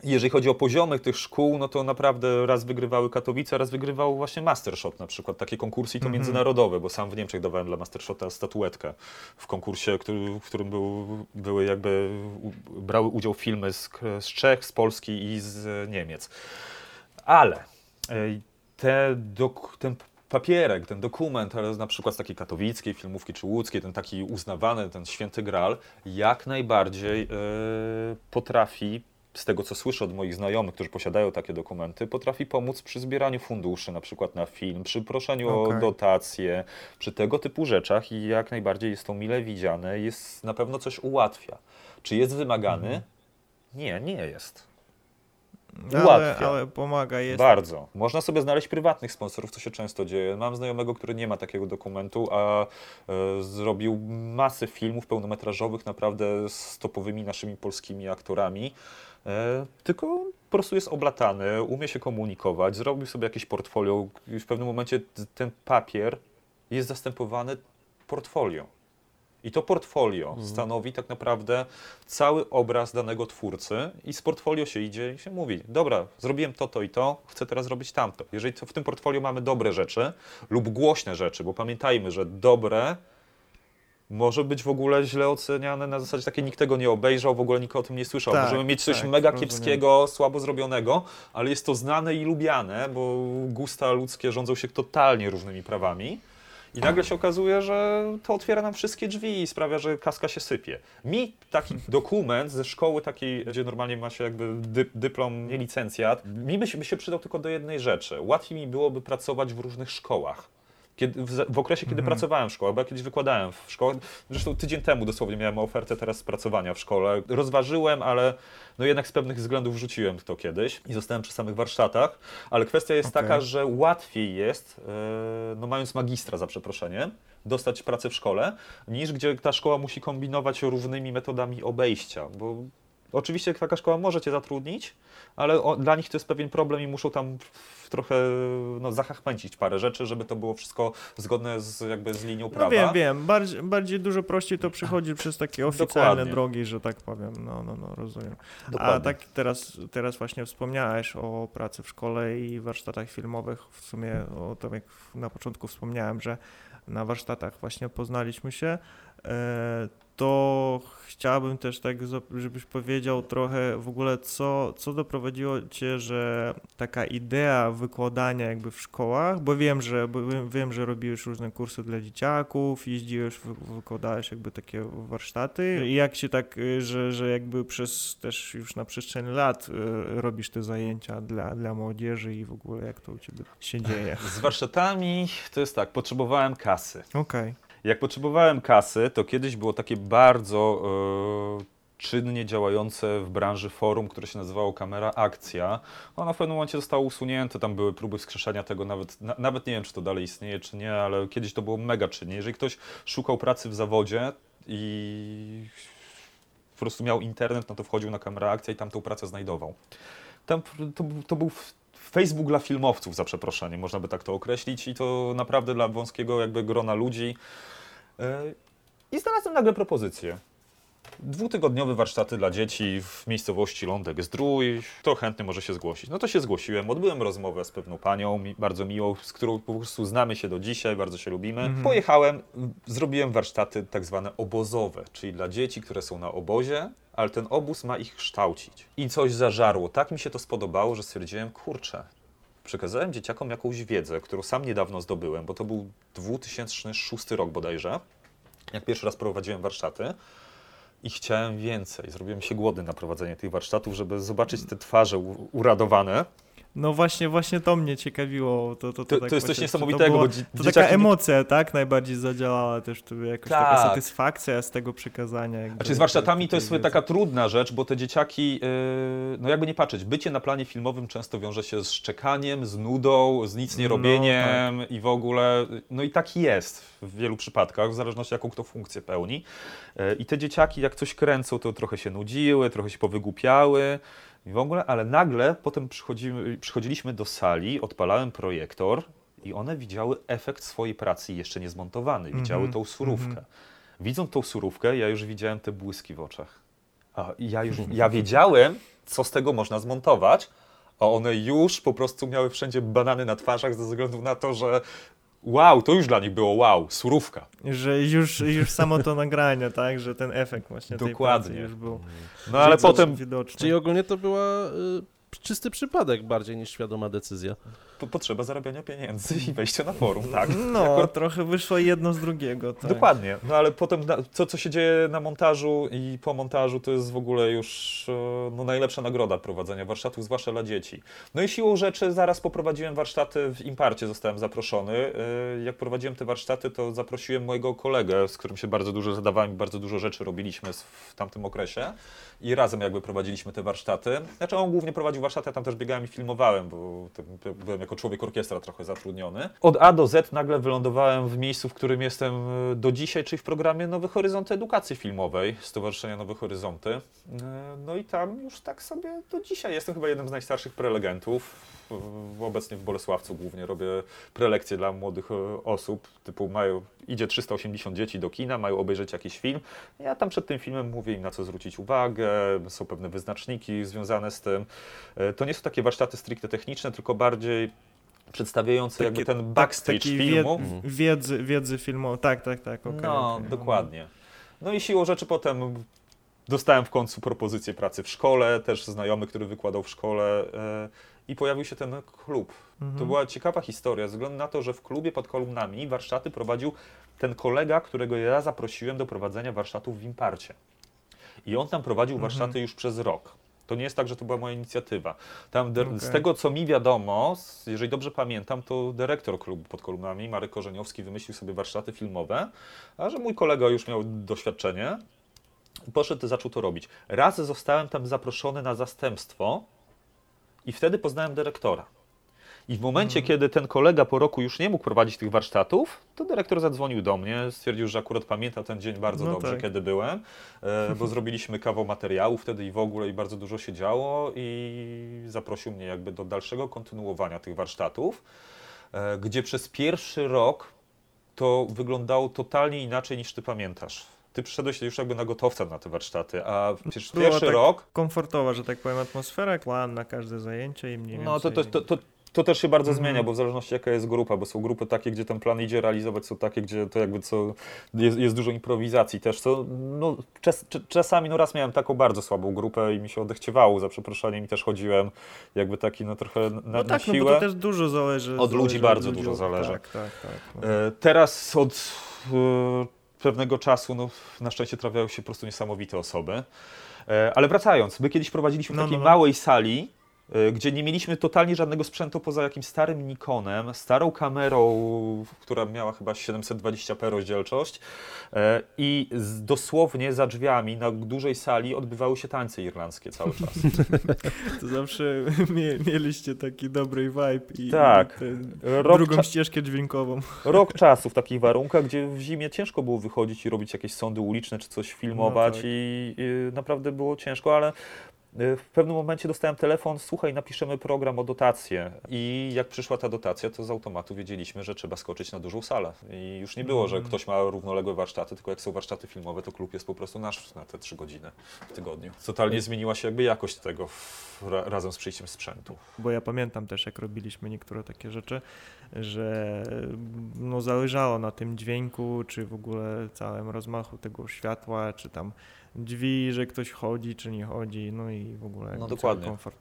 Jeżeli chodzi o poziomy tych szkół, no to naprawdę raz wygrywały Katowice, raz wygrywał właśnie Master Shot na przykład. Takie konkursy i to mm-hmm. międzynarodowe, bo sam w Niemczech dawałem dla Master Shota statuetkę w konkursie, który, w którym był, były jakby, u, brały udział filmy z, z Czech, z Polski i z Niemiec. Ale te dok- ten papierek, ten dokument, ale na przykład z takiej katowickiej filmówki czy łódzkiej, ten taki uznawany, ten święty Graal, jak najbardziej yy, potrafi, z tego co słyszę od moich znajomych, którzy posiadają takie dokumenty, potrafi pomóc przy zbieraniu funduszy na przykład na film, przy proszeniu okay. o dotacje, przy tego typu rzeczach i jak najbardziej jest to mile widziane, jest, na pewno coś ułatwia. Czy jest wymagany? Mm. Nie, nie jest. Ułatwia. Ale, ale pomaga, jest. Bardzo. Można sobie znaleźć prywatnych sponsorów, co się często dzieje. Mam znajomego, który nie ma takiego dokumentu, a e, zrobił masę filmów pełnometrażowych naprawdę z topowymi naszymi polskimi aktorami. E, tylko po prostu jest oblatany, umie się komunikować, zrobił sobie jakieś portfolio. Już w pewnym momencie ten papier jest zastępowany portfolio. I to portfolio mhm. stanowi tak naprawdę cały obraz danego twórcy i z portfolio się idzie i się mówi, dobra, zrobiłem to, to i to, chcę teraz zrobić tamto. Jeżeli w tym portfolio mamy dobre rzeczy lub głośne rzeczy, bo pamiętajmy, że dobre może być w ogóle źle oceniane na zasadzie takiej, nikt tego nie obejrzał, w ogóle nikt o tym nie słyszał. Tak, możemy mieć coś tak, mega rozumiem. kiepskiego, słabo zrobionego, ale jest to znane i lubiane, bo gusta ludzkie rządzą się totalnie różnymi prawami. I nagle się okazuje, że to otwiera nam wszystkie drzwi i sprawia, że kaska się sypie. Mi taki dokument ze szkoły takiej, gdzie normalnie ma się jakby dy, dyplom, nie licencjat, mi by się, by się przydał tylko do jednej rzeczy. Łatwiej mi byłoby pracować w różnych szkołach. Kiedy, w, w okresie, kiedy mm-hmm. pracowałem w szkołach, bo ja kiedyś wykładałem w szkołach, zresztą tydzień temu dosłownie miałem ofertę teraz pracowania w szkole. Rozważyłem, ale no jednak z pewnych względów wrzuciłem to kiedyś i zostałem przy samych warsztatach, ale kwestia jest okay. taka, że łatwiej jest, yy, no mając magistra za przeproszeniem, dostać pracę w szkole, niż gdzie ta szkoła musi kombinować różnymi metodami obejścia, bo oczywiście taka szkoła może cię zatrudnić, ale o, dla nich to jest pewien problem i muszą tam trochę no, zachachmęcić parę rzeczy, żeby to było wszystko zgodne z, jakby z linią prawa. No wiem, wiem. Bardziej, bardziej dużo prościej to przychodzi przez takie oficjalne Dokładnie. drogi, że tak powiem. No, no, no, rozumiem. Dokładnie. A tak teraz, teraz właśnie wspomniałeś o pracy w szkole i warsztatach filmowych. W sumie o tym, jak na początku wspomniałem, że na warsztatach właśnie poznaliśmy się. To chciałbym też tak, żebyś powiedział trochę w ogóle, co, co doprowadziło cię, że taka idea wykładania jakby w szkołach, bo wiem, że bo wiem, że robiłeś różne kursy dla dzieciaków, jeździłeś, wykładałeś jakby takie warsztaty. Jak się tak, że, że jakby przez też już na przestrzeni lat robisz te zajęcia dla, dla młodzieży i w ogóle jak to u ciebie się dzieje? Z warsztatami to jest tak, potrzebowałem kasy. Okej. Jak potrzebowałem kasy, to kiedyś było takie bardzo yy, czynnie działające w branży forum, które się nazywało Kamera Akcja. Ona w pewnym momencie została usunięte, tam były próby wskrzeszenia tego, nawet, na, nawet nie wiem, czy to dalej istnieje, czy nie, ale kiedyś to było mega czynnie. Jeżeli ktoś szukał pracy w zawodzie i po prostu miał internet, no to wchodził na Kamerę Akcja i tam tą pracę znajdował. Tam to, to był... Facebook dla filmowców, za przeproszeniem, można by tak to określić i to naprawdę dla wąskiego jakby grona ludzi. I znalazłem nagle propozycję. Dwutygodniowe warsztaty dla dzieci w miejscowości Lądek Zdrój. Kto chętny może się zgłosić. No to się zgłosiłem, odbyłem rozmowę z pewną panią, bardzo miłą, z którą po prostu znamy się do dzisiaj, bardzo się lubimy. Mhm. Pojechałem, zrobiłem warsztaty tak zwane obozowe, czyli dla dzieci, które są na obozie, ale ten obóz ma ich kształcić. I coś zażarło. Tak mi się to spodobało, że stwierdziłem, kurczę, przekazałem dzieciakom jakąś wiedzę, którą sam niedawno zdobyłem, bo to był dwa tysiące szósty rok bodajże, jak pierwszy raz prowadziłem warsztaty i chciałem więcej. Zrobiłem się głodny na prowadzenie tych warsztatów, żeby zobaczyć te twarze u- uradowane. No właśnie, właśnie to mnie ciekawiło. To, to, to, to, tak to jest właśnie, coś niesamowitego. To, było, bo dzi- to taka emocja, nie... tak? Najbardziej zadziałała też, to jakaś tak. taka satysfakcja z tego przekazania. Jakby, znaczy z warsztatami to jest sobie taka trudna rzecz, bo te dzieciaki, yy, no jakby nie patrzeć, bycie na planie filmowym często wiąże się z szczekaniem, z nudą, z nic nie robieniem no, tak. i w ogóle, no i tak jest w wielu przypadkach, w zależności jaką kto funkcję pełni. Yy, I te dzieciaki jak coś kręcą, to trochę się nudziły, trochę się powygłupiały. I w ogóle, ale nagle potem przychodziliśmy do sali, odpalałem projektor i one widziały efekt swojej pracy jeszcze nie zmontowany, widziały mm-hmm. tą surówkę. Mm-hmm. Widząc tą surówkę, ja już widziałem te błyski w oczach. A ja już ja wiedziałem, co z tego można zmontować, a one już po prostu miały wszędzie banany na twarzach ze względu na to, że wow, to już dla nich było wow, surówka. Że już, już samo to nagranie, tak? Że ten efekt właśnie dokładnie. Tej pracy już był. No ale potem widoczny. Czyli ogólnie to była y, czysty przypadek bardziej niż świadoma decyzja. Potrzeba zarabiania pieniędzy i wejścia na forum, tak? No, jako... trochę wyszło jedno z drugiego. Tak. Dokładnie, no ale potem to, co się dzieje na montażu i po montażu, to jest w ogóle już no, najlepsza nagroda prowadzenia warsztatów, zwłaszcza dla dzieci. No i siłą rzeczy zaraz poprowadziłem warsztaty w Imparcie, zostałem zaproszony. Jak prowadziłem te warsztaty, to zaprosiłem mojego kolegę, z którym się bardzo dużo zadawałem i bardzo dużo rzeczy robiliśmy w tamtym okresie. I razem jakby prowadziliśmy te warsztaty. Znaczy on głównie prowadził warsztaty, ja tam też biegałem i filmowałem, bo byłem jako człowiek orkiestra trochę zatrudniony. Od A do Z nagle wylądowałem w miejscu, w którym jestem do dzisiaj, czyli w programie Nowe Horyzonty Edukacji Filmowej, Stowarzyszenia Nowe Horyzonty. No i tam już tak sobie do dzisiaj jestem chyba jednym z najstarszych prelegentów. Obecnie w Bolesławcu głównie robię prelekcje dla młodych osób, typu mają, idzie trzysta osiemdziesiąt dzieci do kina, mają obejrzeć jakiś film. Ja tam przed tym filmem mówię im, na co zwrócić uwagę, są pewne wyznaczniki związane z tym. To nie są takie warsztaty stricte techniczne, tylko bardziej przedstawiający takie, jakby ten backstage taki filmu. Wiedzy, wiedzy filmu, tak, tak, tak. Okay, no, okay, dokładnie. No i siłą rzeczy potem dostałem w końcu propozycję pracy w szkole, też znajomy, który wykładał w szkole. I pojawił się ten klub. Mhm. To była ciekawa historia, ze względu na to, że w klubie pod kolumnami warsztaty prowadził ten kolega, którego ja zaprosiłem do prowadzenia warsztatów w Imparcie. I on tam prowadził warsztaty mhm. już przez rok. To nie jest tak, że to była moja inicjatywa. Tam de- okay. Z tego, co mi wiadomo, jeżeli dobrze pamiętam, to dyrektor klubu pod kolumnami, Marek Korzeniowski, wymyślił sobie warsztaty filmowe, a że mój kolega już miał doświadczenie, poszedł i zaczął to robić. Raz zostałem tam zaproszony na zastępstwo, i wtedy poznałem dyrektora. I w momencie, hmm. kiedy ten kolega po roku już nie mógł prowadzić tych warsztatów, to dyrektor zadzwonił do mnie, stwierdził, że akurat pamięta ten dzień bardzo no dobrze, tak. kiedy byłem, bo zrobiliśmy kawał materiału wtedy i w ogóle i bardzo dużo się działo i zaprosił mnie jakby do dalszego kontynuowania tych warsztatów, gdzie przez pierwszy rok to wyglądało totalnie inaczej niż ty pamiętasz. Ty przyszedłeś już jakby na gotowca na te warsztaty, a przecież była pierwszy tak rok... komfortowa, że tak powiem, atmosfera, plan na każde zajęcie i mniej więcej... No to, to, to, to, to też się bardzo mm. zmienia, bo w zależności jaka jest grupa, bo są grupy takie, gdzie ten plan idzie realizować, są takie, gdzie to jakby co... Jest, jest dużo improwizacji też, co... No, czas, czasami, no raz miałem taką bardzo słabą grupę i mi się odechciewało, za przeproszeniem, i też chodziłem jakby taki, no trochę na, no tak, na siłę. No tak, to też dużo zależy... Od ludzi zależy, bardzo od ludzi, dużo zależy. Tak, tak, tak. No. E, teraz od... E, pewnego czasu, no, na szczęście trafiają się po prostu niesamowite osoby. E, ale wracając, my kiedyś prowadziliśmy w no, takiej no. małej sali, e, gdzie nie mieliśmy totalnie żadnego sprzętu poza jakimś starym Nikonem, starą kamerą, która miała chyba siedemset dwadzieścia p rozdzielczość e, i z, dosłownie za drzwiami na dużej sali odbywały się tańce irlandzkie cały czas. To zawsze mie- mieliście taki dobry vibe i, tak. i drugą cza- ścieżkę dźwiękową. Rok czasu w takich warunkach, gdzie w zimie ciężko było wychodzić i robić jakieś sądy uliczne czy coś filmować no tak. i, i naprawdę było ciężko, ale w pewnym momencie dostałem telefon, słuchaj, napiszemy program o dotację. I jak przyszła ta dotacja, to z automatu wiedzieliśmy, że trzeba skoczyć na dużą salę. I już nie było, że ktoś ma równoległe warsztaty, tylko jak są warsztaty filmowe, to klub jest po prostu nasz na te trzy godziny w tygodniu. Totalnie zmieniła się jakby jakość tego ra- razem z przyjściem sprzętu. Bo ja pamiętam też, jak robiliśmy niektóre takie rzeczy, że no zależało na tym dźwięku, czy w ogóle całym rozmachu tego światła, czy tam drzwi, że ktoś chodzi czy nie chodzi, no i w ogóle no cały komfort.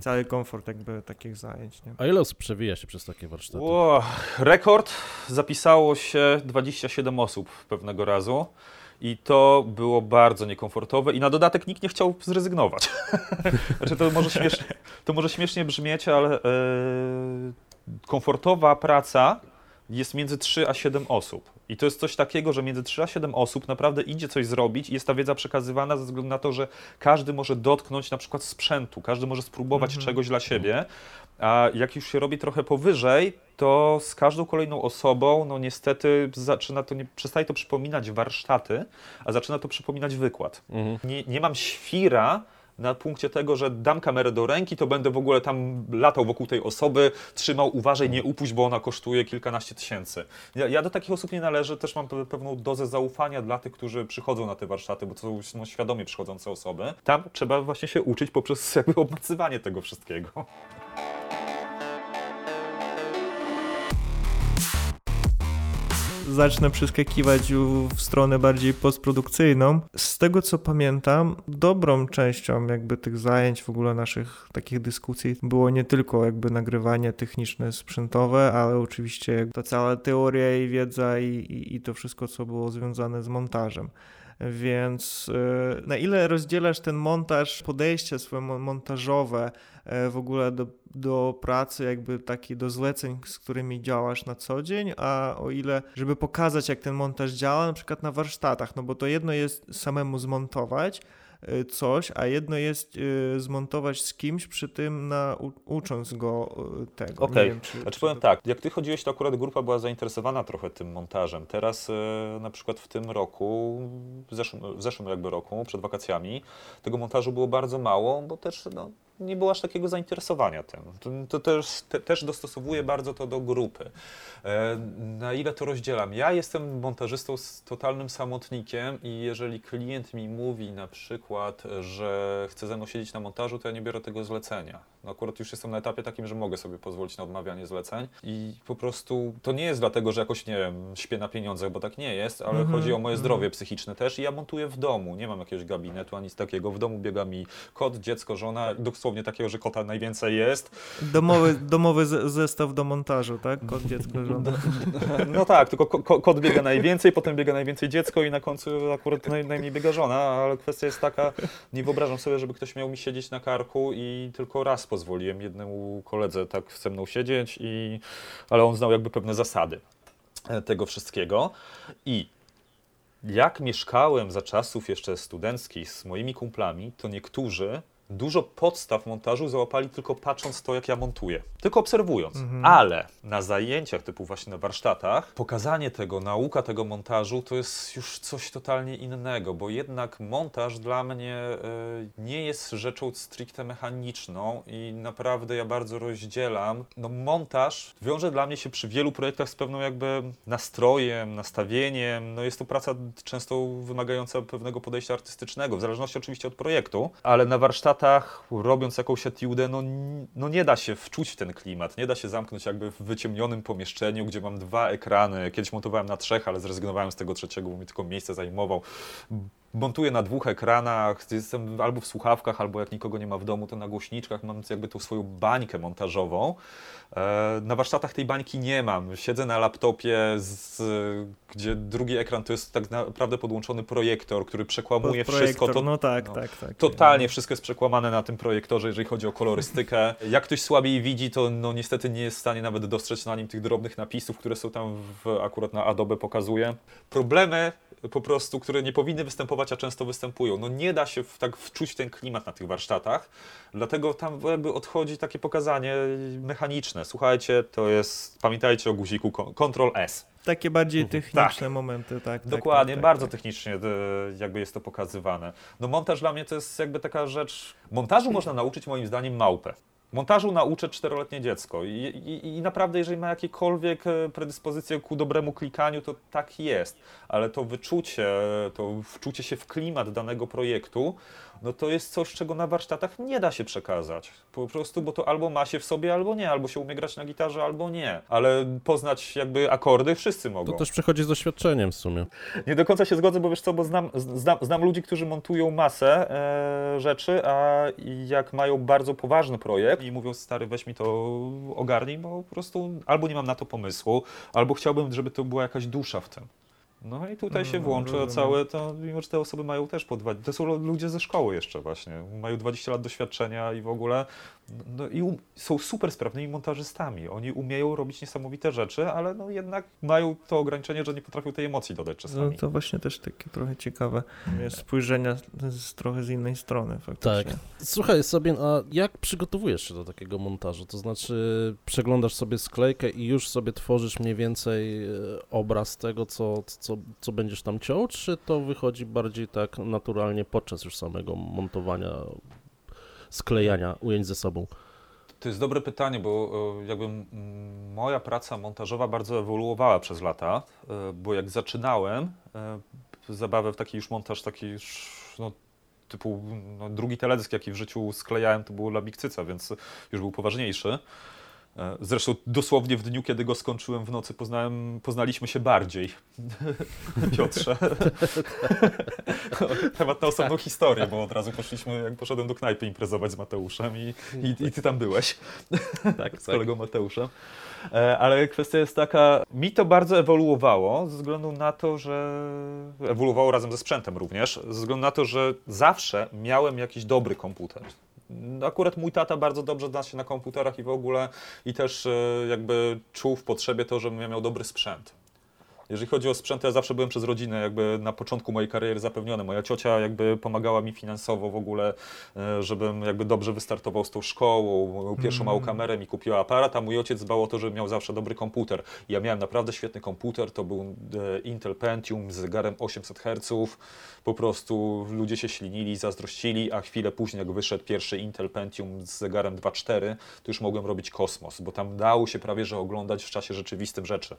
Cały komfort jakby takich zajęć. Nie? A ile osób przewija się przez takie warsztaty? Wow, rekord zapisało się dwadzieścia siedem osób pewnego razu. I to było bardzo niekomfortowe i na dodatek nikt nie chciał zrezygnować. Znaczy, to, może śmiesznie, to może śmiesznie brzmieć, ale yy, komfortowa praca jest między trzy a siedem osób. I to jest coś takiego, że między trzy a siedem osób naprawdę idzie coś zrobić i jest ta wiedza przekazywana ze względu na to, że każdy może dotknąć na przykład sprzętu, każdy może spróbować mhm. czegoś dla siebie. A jak już się robi trochę powyżej, to z każdą kolejną osobą, no niestety zaczyna to, nie, przestaje to przypominać warsztaty, a zaczyna to przypominać wykład. Mhm. Nie, nie mam świra na punkcie tego, że dam kamerę do ręki, to będę w ogóle tam latał wokół tej osoby, trzymał, uważaj, nie upuść, bo ona kosztuje kilkanaście tysięcy. Ja, ja do takich osób nie należę, też mam pewną dozę zaufania dla tych, którzy przychodzą na te warsztaty, bo to są no, świadomie przychodzące osoby. Tam trzeba właśnie się uczyć poprzez jakby obmacywanie tego wszystkiego. Zacznę przeskakiwać w stronę bardziej postprodukcyjną. Z tego co pamiętam, dobrą częścią jakby tych zajęć, w ogóle naszych takich dyskusji było nie tylko jakby nagrywanie techniczne, sprzętowe, ale oczywiście ta cała teoria i wiedza i, i, i to wszystko, co było związane z montażem. Więc na ile rozdzielasz ten montaż, podejście swoje montażowe w ogóle do, do pracy, jakby taki do zleceń, z którymi działasz na co dzień, a o ile, żeby pokazać jak ten montaż działa na przykład na warsztatach, no bo to jedno jest samemu zmontować coś, a jedno jest y, zmontować z kimś, przy tym na, u, ucząc go y, tego. Okej, okay. Czy, znaczy, czy powiem to... tak, jak ty chodziłeś, to akurat grupa była zainteresowana trochę tym montażem. Teraz y, na przykład w tym roku, w zeszłym, w zeszłym jakby roku, przed wakacjami, tego montażu było bardzo mało, bo też no, nie było aż takiego zainteresowania tym. To, to też, te, też dostosowuję bardzo to do grupy. E, na ile to rozdzielam? Ja jestem montażystą z totalnym samotnikiem i jeżeli klient mi mówi na przykład, że chce ze mną siedzieć na montażu, to ja nie biorę tego zlecenia. No akurat już jestem na etapie takim, że mogę sobie pozwolić na odmawianie zleceń i po prostu to nie jest dlatego, że jakoś, nie wiem, śpię na pieniądzach, bo tak nie jest, ale mm-hmm. chodzi o moje zdrowie psychiczne też i ja montuję w domu. Nie mam jakiegoś gabinetu ani nic takiego. W domu biega mi kot, dziecko, żona, do dosłownie takiego, że kota najwięcej jest. Domowy, domowy z- zestaw do montażu, tak? Kot, dziecko, żona. No tak, tylko ko- kot biega najwięcej, potem biega najwięcej dziecko i na końcu akurat naj- najmniej biega żona, ale kwestia jest taka, nie wyobrażam sobie, żeby ktoś miał mi siedzieć na karku i tylko raz pozwoliłem jednemu koledze tak ze mną siedzieć, i, ale on znał jakby pewne zasady tego wszystkiego. I jak mieszkałem za czasów jeszcze studenckich z moimi kumplami, to niektórzy dużo podstaw montażu załapali tylko patrząc to, jak ja montuję. Tylko obserwując. Mhm. Ale na zajęciach, typu właśnie na warsztatach, pokazanie tego, nauka tego montażu to jest już coś totalnie innego, bo jednak montaż dla mnie y, nie jest rzeczą stricte mechaniczną i naprawdę ja bardzo rozdzielam. No montaż wiąże dla mnie się przy wielu projektach z pewną jakby nastrojem, nastawieniem. No jest to praca często wymagająca pewnego podejścia artystycznego, w zależności oczywiście od projektu, ale na warsztatach robiąc jakąś etiudę, no, no nie da się wczuć w ten klimat, nie da się zamknąć jakby w wyciemnionym pomieszczeniu, gdzie mam dwa ekrany. Kiedyś montowałem na trzech, ale zrezygnowałem z tego trzeciego, bo mi tylko miejsce zajmował. Montuję na dwóch ekranach, jestem albo w słuchawkach, albo jak nikogo nie ma w domu, to na głośniczkach, mam jakby tą swoją bańkę montażową. Na warsztatach tej bańki nie mam, siedzę na laptopie, z, gdzie drugi ekran to jest tak naprawdę podłączony projektor, który przekłamuje projektor, wszystko. To, no tak, no, tak, tak. Totalnie tak. Wszystko jest przekłamane na tym projektorze, jeżeli chodzi o kolorystykę. Jak ktoś słabiej widzi, to no niestety nie jest w stanie nawet dostrzec na nim tych drobnych napisów, które są tam w, akurat na Adobe pokazuje. Problemy po prostu, które nie powinny występować, a często występują. No nie da się w, tak wczuć w ten klimat na tych warsztatach, dlatego tam jakby odchodzi takie pokazanie mechaniczne. Słuchajcie, to jest, pamiętajcie o guziku kontrol S. Takie bardziej techniczne tak. momenty, tak. Dokładnie, tak, tak, bardzo tak. technicznie jakby jest to pokazywane. No montaż dla mnie to jest jakby taka rzecz, montażu można nauczyć moim zdaniem małpę. Montażu nauczę czteroletnie dziecko i, i, i naprawdę jeżeli ma jakiekolwiek predyspozycję ku dobremu klikaniu, to tak jest, ale to wyczucie, to wczucie się w klimat danego projektu, no to jest coś, czego na warsztatach nie da się przekazać, po prostu, bo to albo ma się w sobie, albo nie, albo się umie grać na gitarze, albo nie, ale poznać jakby akordy wszyscy mogą. To też przychodzi z doświadczeniem w sumie. Nie do końca się zgodzę, bo wiesz co, bo znam, znam, znam ludzi, którzy montują masę e, rzeczy, a jak mają bardzo poważny projekt i mówią, stary, weź mi to ogarnij, bo po prostu albo nie mam na to pomysłu, albo chciałbym, żeby to była jakaś dusza w tym. No i tutaj się włączy całe to, mimo że te osoby mają też po dwadzieścia, to są ludzie ze szkoły jeszcze właśnie, mają dwadzieścia lat doświadczenia i w ogóle, no i um, są super sprawnymi montażystami, oni umieją robić niesamowite rzeczy, ale no jednak mają to ograniczenie, że nie potrafią tej emocji dodać czasami. No to właśnie też takie trochę ciekawe spojrzenia z, trochę z innej strony faktycznie. Tak. Słuchaj Sabin, a jak przygotowujesz się do takiego montażu, to znaczy przeglądasz sobie sklejkę i już sobie tworzysz mniej więcej obraz tego, co, co Co, co będziesz tam ciął, czy to wychodzi bardziej tak naturalnie podczas już samego montowania, sklejania ujęć ze sobą? To jest dobre pytanie, bo jakby moja praca montażowa bardzo ewoluowała przez lata, bo jak zaczynałem zabawę w taki już montaż, taki już, no, typu no, drugi teledysk, jaki w życiu sklejałem, to było dla Bikcyca, więc już był poważniejszy. Zresztą dosłownie w dniu, kiedy go skończyłem w nocy, poznałem, poznaliśmy się bardziej, Piotrze. Temat na osobną historię, bo od razu poszliśmy, jak poszedłem do knajpy imprezować z Mateuszem i, i, i ty tam byłeś, tak, z kolegą Mateuszem. Ale kwestia jest taka, mi to bardzo ewoluowało ze względu na to, że ewoluowało razem ze sprzętem również, ze względu na to, że zawsze miałem jakiś dobry komputer. Akurat mój tata bardzo dobrze zna się na komputerach i w ogóle i też jakby czuł w potrzebie to, żebym ja miał dobry sprzęt. Jeżeli chodzi o sprzęt, to ja zawsze byłem przez rodzinę jakby na początku mojej kariery zapewniony. Moja ciocia jakby pomagała mi finansowo w ogóle, żebym jakby dobrze wystartował z tą szkołą. Moją pierwszą małą kamerę mi kupiła aparat, a mój ojciec dbał o to, żebym miał zawsze dobry komputer. Ja miałem naprawdę świetny komputer, to był Intel Pentium z zegarem osiemset herców. Po prostu ludzie się ślinili, zazdrościli, a chwilę później jak wyszedł pierwszy Intel Pentium z zegarem dwa przecinek cztery, to już mogłem robić kosmos, bo tam dało się prawie że oglądać w czasie rzeczywistym rzeczy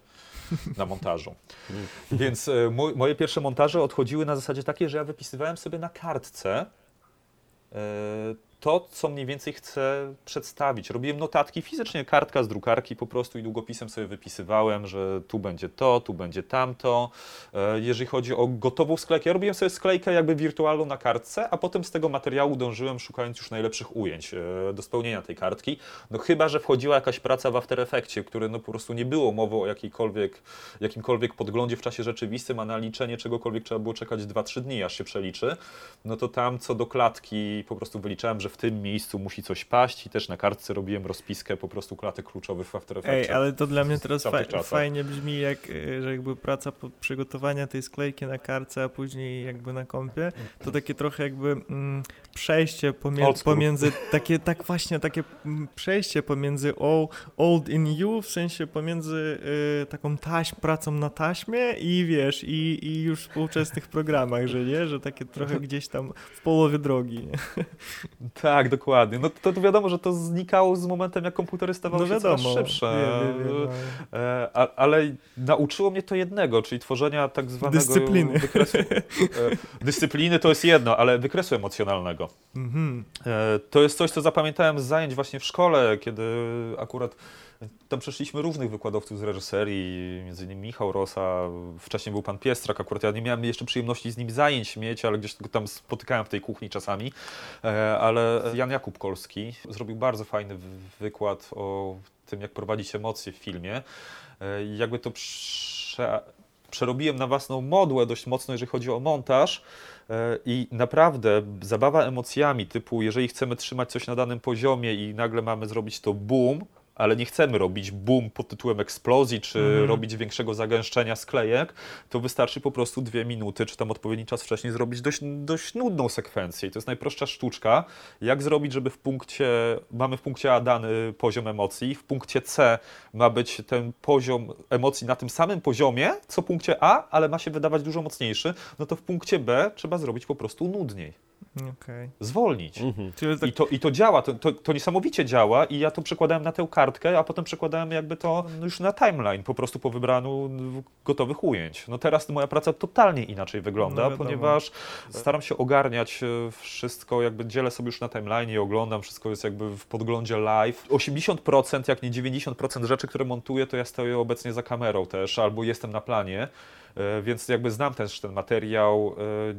na montażu. Więc mo- moje pierwsze montaże odchodziły na zasadzie takiej, że ja wypisywałem sobie na kartce yy, to, co mniej więcej chcę przedstawić. Robiłem notatki, fizycznie kartka z drukarki po prostu i długopisem sobie wypisywałem, że tu będzie to, tu będzie tamto. Jeżeli chodzi o gotową sklejkę, ja robiłem sobie sklejkę jakby wirtualną na kartce, a potem z tego materiału dążyłem, szukając już najlepszych ujęć do spełnienia tej kartki. No chyba, że wchodziła jakaś praca w After Effectsie, który no po prostu nie było mowy o jakiejkolwiek, jakimkolwiek podglądzie w czasie rzeczywistym, a na liczenie czegokolwiek trzeba było czekać dwa trzy dni, aż się przeliczy. No to tam co do klatki po prostu wyliczałem, że w tym miejscu musi coś paść i też na kartce robiłem rozpiskę po prostu klatek kluczowych w After Effects. Ej, ale to dla mnie teraz fa- fajnie brzmi, jak, że jakby praca przygotowania tej sklejki na kartce, a później jakby na kompie, to takie trochę jakby mm, przejście pomie- pomiędzy, takie tak właśnie, takie przejście pomiędzy old in you, w sensie pomiędzy y, taką taś- pracą na taśmie i wiesz, i, i już współczesnych programach, że nie, że takie trochę gdzieś tam w połowie drogi. Nie? Tak, dokładnie. No to, to wiadomo, że to znikało z momentem, jak komputery stawały no się coraz szybsze. Wie, wie, wie, no. A, ale nauczyło mnie to jednego, czyli tworzenia tak zwanego... Dyscypliny. Wykresu, dyscypliny to jest jedno, ale wykresu emocjonalnego. Mhm. To jest coś, co zapamiętałem z zajęć właśnie w szkole, kiedy akurat... Tam przeszliśmy różnych wykładowców z reżyserii, między innymi Michał Rosa, wcześniej był pan Piestrak, akurat ja nie miałem jeszcze przyjemności z nim zajęć mieć, ale gdzieś tam spotykałem w tej kuchni czasami, ale Jan Jakub Kolski zrobił bardzo fajny wykład o tym, jak prowadzić emocje w filmie i jakby to prze... przerobiłem na własną modłę dość mocno, jeżeli chodzi o montaż. I naprawdę zabawa emocjami typu, jeżeli chcemy trzymać coś na danym poziomie i nagle mamy zrobić to boom, ale nie chcemy robić boom pod tytułem eksplozji, czy mm. robić większego zagęszczenia sklejek, to wystarczy po prostu dwie minuty, czy tam odpowiedni czas wcześniej zrobić dość, dość nudną sekwencję. I to jest najprostsza sztuczka, jak zrobić, żeby w punkcie, mamy w punkcie A dany poziom emocji, w punkcie C ma być ten poziom emocji na tym samym poziomie, co w punkcie A, ale ma się wydawać dużo mocniejszy, no to w punkcie B trzeba zrobić po prostu nudniej. okay. zwolnić. Mm-hmm. I, to, I to działa, to, to, to niesamowicie działa i ja to przekładałem na tę kartkę, a potem przekładałem jakby to już na timeline, po prostu po wybraniu gotowych ujęć. No teraz moja praca totalnie inaczej wygląda, no ponieważ staram się ogarniać wszystko, jakby dzielę sobie już na timeline i oglądam, wszystko jest jakby w podglądzie live. osiemdziesiąt procent, jak nie dziewięćdziesiąt procent rzeczy, które montuję, to ja stoję obecnie za kamerą też, albo jestem na planie. Więc jakby znam też ten materiał,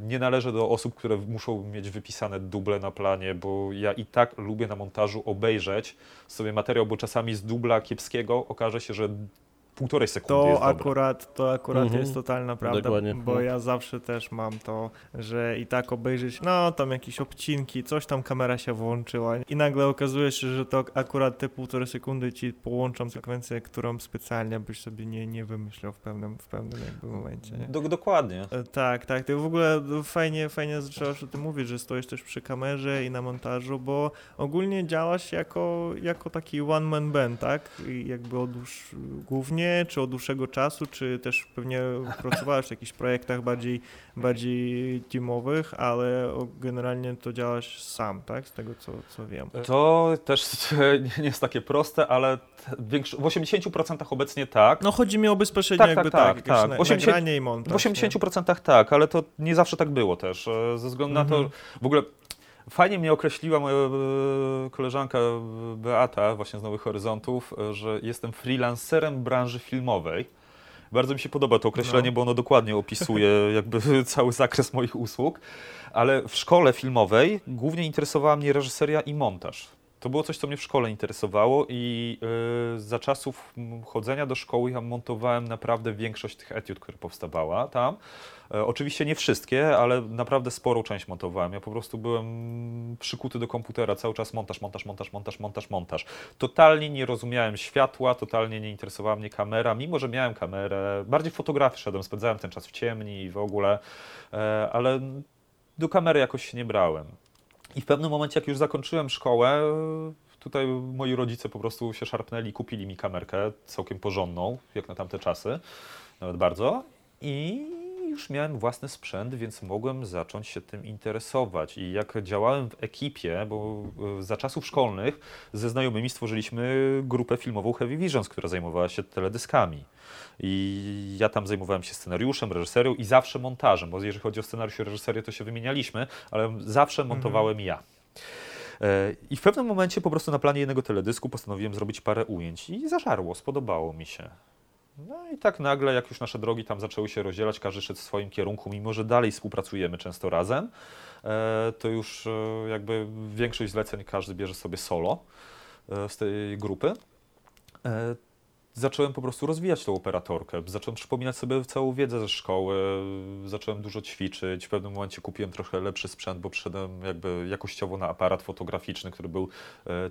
nie należę do osób, które muszą mieć wypisane duble na planie, bo ja i tak lubię na montażu obejrzeć sobie materiał, bo czasami z dubla kiepskiego okaże się, że półtorej sekundy to jest dobre. Akurat, to akurat mhm. jest totalna prawda, Dokładnie. Bo ja zawsze też mam to, że i tak obejrzysz, no tam jakieś obcinki, coś tam kamera się włączyła i nagle okazuje się, że to akurat te półtorej sekundy ci połączą sekwencję, którą specjalnie byś sobie nie, nie wymyślał w pewnym, w pewnym jakby momencie. Nie? Do, dokładnie. Tak, tak. Ty w ogóle fajnie, fajnie zaczęłaś o tym mówić, że stoisz też przy kamerze i na montażu, bo ogólnie działasz jako, jako taki one man band, tak? I jakby odłóż głównie czy od dłuższego czasu, czy też pewnie pracowałeś w jakichś projektach bardziej, bardziej teamowych, ale generalnie to działasz sam, tak? Z tego, co, co wiem. To też nie jest takie proste, ale w osiemdziesięciu procentach obecnie tak. No chodzi mi o bezpośrednio tak, jakby tak, tak, tak, tak. osiemdziesiąt nagranie i montaż. W osiemdziesięciu procentach tak, ale to nie zawsze tak było też, ze względu na to, w ogóle fajnie mnie określiła moja koleżanka Beata, właśnie z Nowych Horyzontów, że jestem freelancerem branży filmowej. Bardzo mi się podoba to określenie, no. bo ono dokładnie opisuje jakby cały zakres moich usług, ale w szkole filmowej głównie interesowała mnie reżyseria i montaż. To było coś, co mnie w szkole interesowało i yy, za czasów chodzenia do szkoły ja montowałem naprawdę większość tych etiud, które powstawała tam. E, oczywiście nie wszystkie, ale naprawdę sporą część montowałem. Ja po prostu byłem przykuty do komputera, cały czas montaż, montaż, montaż, montaż, montaż, montaż. Totalnie nie rozumiałem światła, totalnie nie interesowała mnie kamera, mimo że miałem kamerę. Bardziej w fotografii szedłem, spędzałem ten czas w ciemni i w ogóle, e, ale do kamery jakoś się nie brałem. I w pewnym momencie, jak już zakończyłem szkołę, tutaj moi rodzice po prostu się szarpnęli, kupili mi kamerkę całkiem porządną, jak na tamte czasy, nawet bardzo. I już miałem własny sprzęt, więc mogłem zacząć się tym interesować. I jak działałem w ekipie, bo za czasów szkolnych ze znajomymi stworzyliśmy grupę filmową Heavy Visions, która zajmowała się teledyskami. I ja tam zajmowałem się scenariuszem, reżyserią i zawsze montażem, bo jeżeli chodzi o scenariusz i reżyserię, to się wymienialiśmy, ale zawsze montowałem mm. ja. I w pewnym momencie po prostu na planie jednego teledysku postanowiłem zrobić parę ujęć i zażarło, spodobało mi się. No i tak nagle, jak już nasze drogi tam zaczęły się rozdzielać, każdy szedł w swoim kierunku, mimo że dalej współpracujemy często razem, to już jakby większość zleceń każdy bierze sobie solo z tej grupy. Zacząłem po prostu rozwijać tą operatorkę, zacząłem przypominać sobie całą wiedzę ze szkoły, zacząłem dużo ćwiczyć, w pewnym momencie kupiłem trochę lepszy sprzęt, bo przyszedłem jakby jakościowo na aparat fotograficzny, który był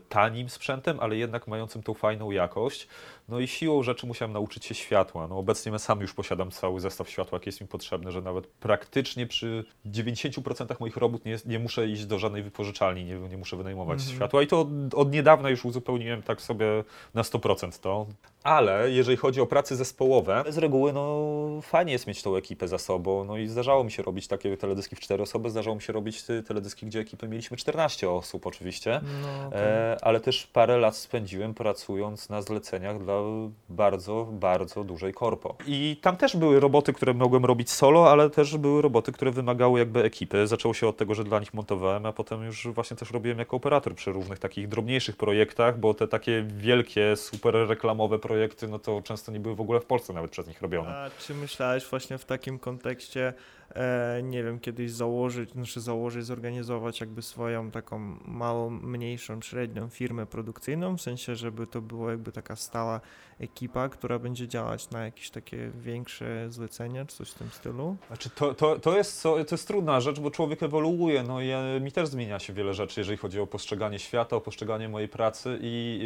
tanim sprzętem, ale jednak mającym tą fajną jakość. No i siłą rzeczy musiałem nauczyć się światła. No obecnie ja sam już posiadam cały zestaw światła, jaki jest mi potrzebny, że nawet praktycznie przy dziewięćdziesięciu procentach moich robót nie, nie muszę iść do żadnej wypożyczalni, nie, nie muszę wynajmować mm-hmm. światła i to od, od niedawna już uzupełniłem tak sobie na sto procent to. Ale jeżeli chodzi o prace zespołowe, z reguły no, fajnie jest mieć tą ekipę za sobą. No i zdarzało mi się robić takie teledyski w cztery osoby, zdarzało mi się robić teledyski, gdzie ekipę mieliśmy czternaście osób oczywiście, no, okay. e, ale też parę lat spędziłem pracując na zleceniach dla bardzo, bardzo dużej korpo. I tam też były roboty, które mogłem robić solo, ale też były roboty, które wymagały jakby ekipy. Zaczęło się od tego, że dla nich montowałem, a potem już właśnie też robiłem jako operator przy różnych takich drobniejszych projektach, bo te takie wielkie, super reklamowe projekty, projekty, no to często nie były w ogóle w Polsce nawet przez nich robione. A czy myślałeś właśnie w takim kontekście, e, nie wiem, kiedyś założyć, znaczy założyć, zorganizować jakby swoją taką małą, mniejszą, średnią firmę produkcyjną, w sensie, żeby to była jakby taka stała ekipa, która będzie działać na jakieś takie większe zlecenia, czy coś w tym stylu? Znaczy to, to, to, jest, to jest trudna rzecz, bo człowiek ewoluuje, no i mi też zmienia się wiele rzeczy, jeżeli chodzi o postrzeganie świata, o postrzeganie mojej pracy i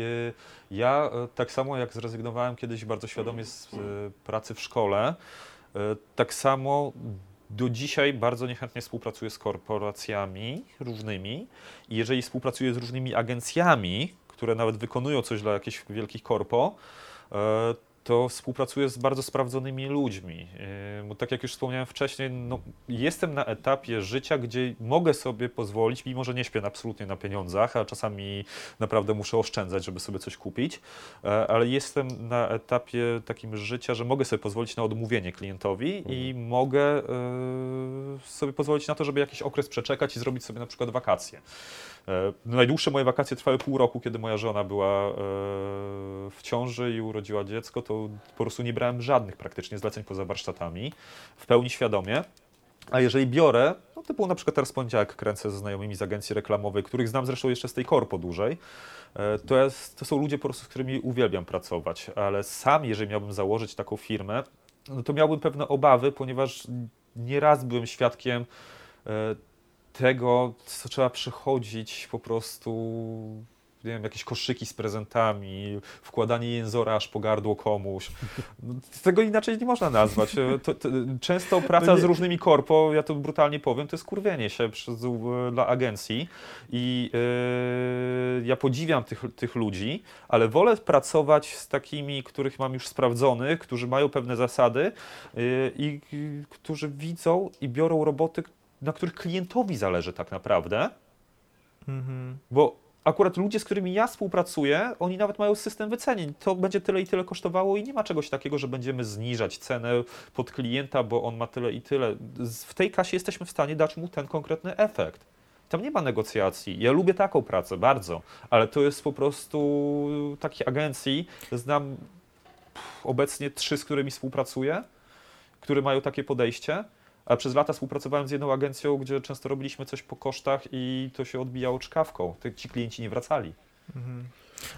y, ja tak samo jak zrezygnowałem Zrezygnowałem kiedyś bardzo świadomie z y, pracy w szkole. Y, tak samo do dzisiaj bardzo niechętnie współpracuję z korporacjami różnymi i jeżeli współpracuję z różnymi agencjami, które nawet wykonują coś dla jakichś wielkich korpo, y, to współpracuję z bardzo sprawdzonymi ludźmi. Bo tak jak już wspomniałem wcześniej, no, jestem na etapie życia, gdzie mogę sobie pozwolić, mimo że nie śpię absolutnie na pieniądzach, a czasami naprawdę muszę oszczędzać, żeby sobie coś kupić, ale jestem na etapie takim życia, że mogę sobie pozwolić na odmówienie klientowi mhm. i mogę yy, sobie pozwolić na to, żeby jakiś okres przeczekać i zrobić sobie na przykład wakacje. No, najdłuższe moje wakacje trwały pół roku, kiedy moja żona była e, w ciąży i urodziła dziecko, to po prostu nie brałem żadnych praktycznie zleceń poza warsztatami, w pełni świadomie. A jeżeli biorę, no typu na przykład teraz poniedziałek kręcę ze znajomymi z agencji reklamowej, których znam zresztą jeszcze z tej korpo dłużej, to, jest, to są ludzie po prostu, z którymi uwielbiam pracować, ale sam, jeżeli miałbym założyć taką firmę, no to miałbym pewne obawy, ponieważ nieraz byłem świadkiem e, tego, co trzeba przechodzić, po prostu, nie wiem, jakieś koszyki z prezentami, wkładanie jęzora aż po gardło komuś. Tego inaczej nie można nazwać. To, to, często praca z różnymi korpo, ja to brutalnie powiem, to jest kurwienie się przez, dla agencji i yy, ja podziwiam tych, tych ludzi, ale wolę pracować z takimi, których mam już sprawdzonych, którzy mają pewne zasady yy, i yy, którzy widzą i biorą roboty, na których klientowi zależy tak naprawdę, mhm. bo akurat ludzie, z którymi ja współpracuję, oni nawet mają system wycenień. To będzie tyle i tyle kosztowało i nie ma czegoś takiego, że będziemy zniżać cenę pod klienta, bo on ma tyle i tyle. W tej kasie jesteśmy w stanie dać mu ten konkretny efekt. Tam nie ma negocjacji. Ja lubię taką pracę bardzo, ale to jest po prostu takiej agencji. Znam pff, obecnie trzy, z którymi współpracuję, które mają takie podejście. A przez lata współpracowałem z jedną agencją, gdzie często robiliśmy coś po kosztach i to się odbijało czkawką. Ci klienci nie wracali. Mhm.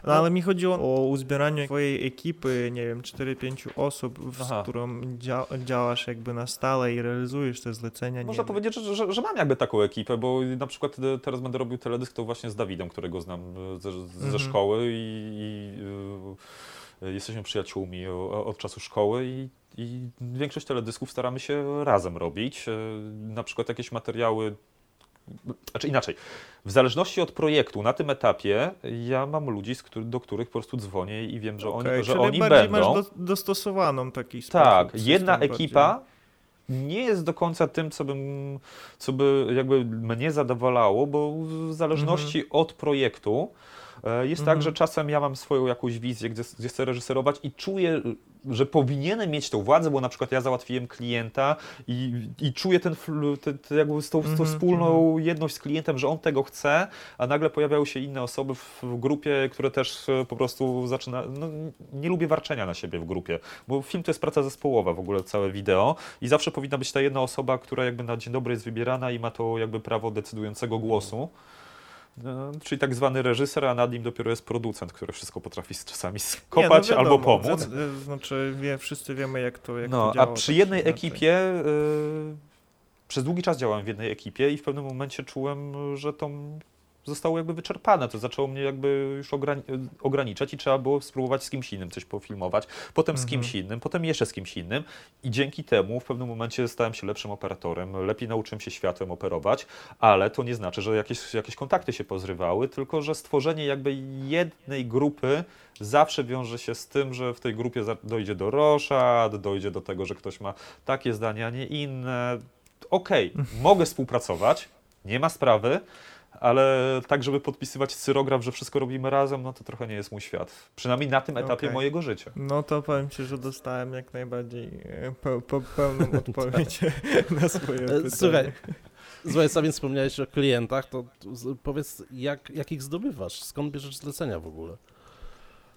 No, ale mi chodziło o uzbieranie twojej ekipy, nie wiem, cztery pięć osób, w, z którą dzia- działasz jakby na stałe i realizujesz te zlecenia. Można wiem. powiedzieć, że, że, że mam jakby taką ekipę, bo na przykład teraz będę robił teledysk to właśnie z Dawidem, którego znam ze, ze mhm. szkoły i, i y, jesteśmy przyjaciółmi od czasu szkoły i I większość teledysków staramy się razem robić, na przykład jakieś materiały, znaczy inaczej, w zależności od projektu na tym etapie ja mam ludzi, do których po prostu dzwonię i wiem, że okay, oni, że oni będą. Masz do, dostosowaną taki sposób. Tak, jedna ekipa bardziej. Nie jest do końca tym, co, bym, co by jakby mnie zadowalało, bo w zależności mhm. od projektu jest mhm. tak, że czasem ja mam swoją jakąś wizję, gdzie, gdzie chcę reżyserować i czuję, że powinienem mieć tą władzę, bo na przykład ja załatwiłem klienta i, i czuję ten, ten, ten jakby tą, tą wspólną jedność z klientem, że on tego chce, a nagle pojawiały się inne osoby w, w grupie, które też po prostu zaczyna, no, nie lubię warczenia na siebie w grupie, bo film to jest praca zespołowa w ogóle, całe wideo i zawsze powinna być ta jedna osoba, która jakby na dzień dobry jest wybierana i ma to jakby prawo decydującego głosu. Czyli tak zwany reżyser, a nad nim dopiero jest producent, który wszystko potrafi czasami skopać nie, no wiadomo, albo pomóc. Z, znaczy wie, wszyscy wiemy, jak to, jak no, to działa. A przy jednej tak ekipie, y, przez długi czas działałem w jednej ekipie i w pewnym momencie czułem, że to zostało jakby wyczerpane, to zaczęło mnie jakby już ograni- ograniczać i trzeba było spróbować z kimś innym coś pofilmować, potem mhm. z kimś innym, potem jeszcze z kimś innym i dzięki temu w pewnym momencie stałem się lepszym operatorem, lepiej nauczyłem się światłem operować, ale to nie znaczy, że jakieś, jakieś kontakty się pozrywały, tylko że stworzenie jakby jednej grupy zawsze wiąże się z tym, że w tej grupie dojdzie do roszad, dojdzie do tego, że ktoś ma takie zdania, a nie inne. Okej, okay, mogę współpracować, nie ma sprawy, ale tak, żeby podpisywać cyrograf, że wszystko robimy razem, no to trochę nie jest mój świat. Przynajmniej na tym etapie okay. mojego życia. No to powiem ci, że dostałem jak najbardziej pe- pe- pełną odpowiedź na swoje pytanie. Słuchaj, słuchaj, Sabin, wspomniałeś o klientach, to powiedz, jak, jak ich zdobywasz? Skąd bierzesz zlecenia w ogóle?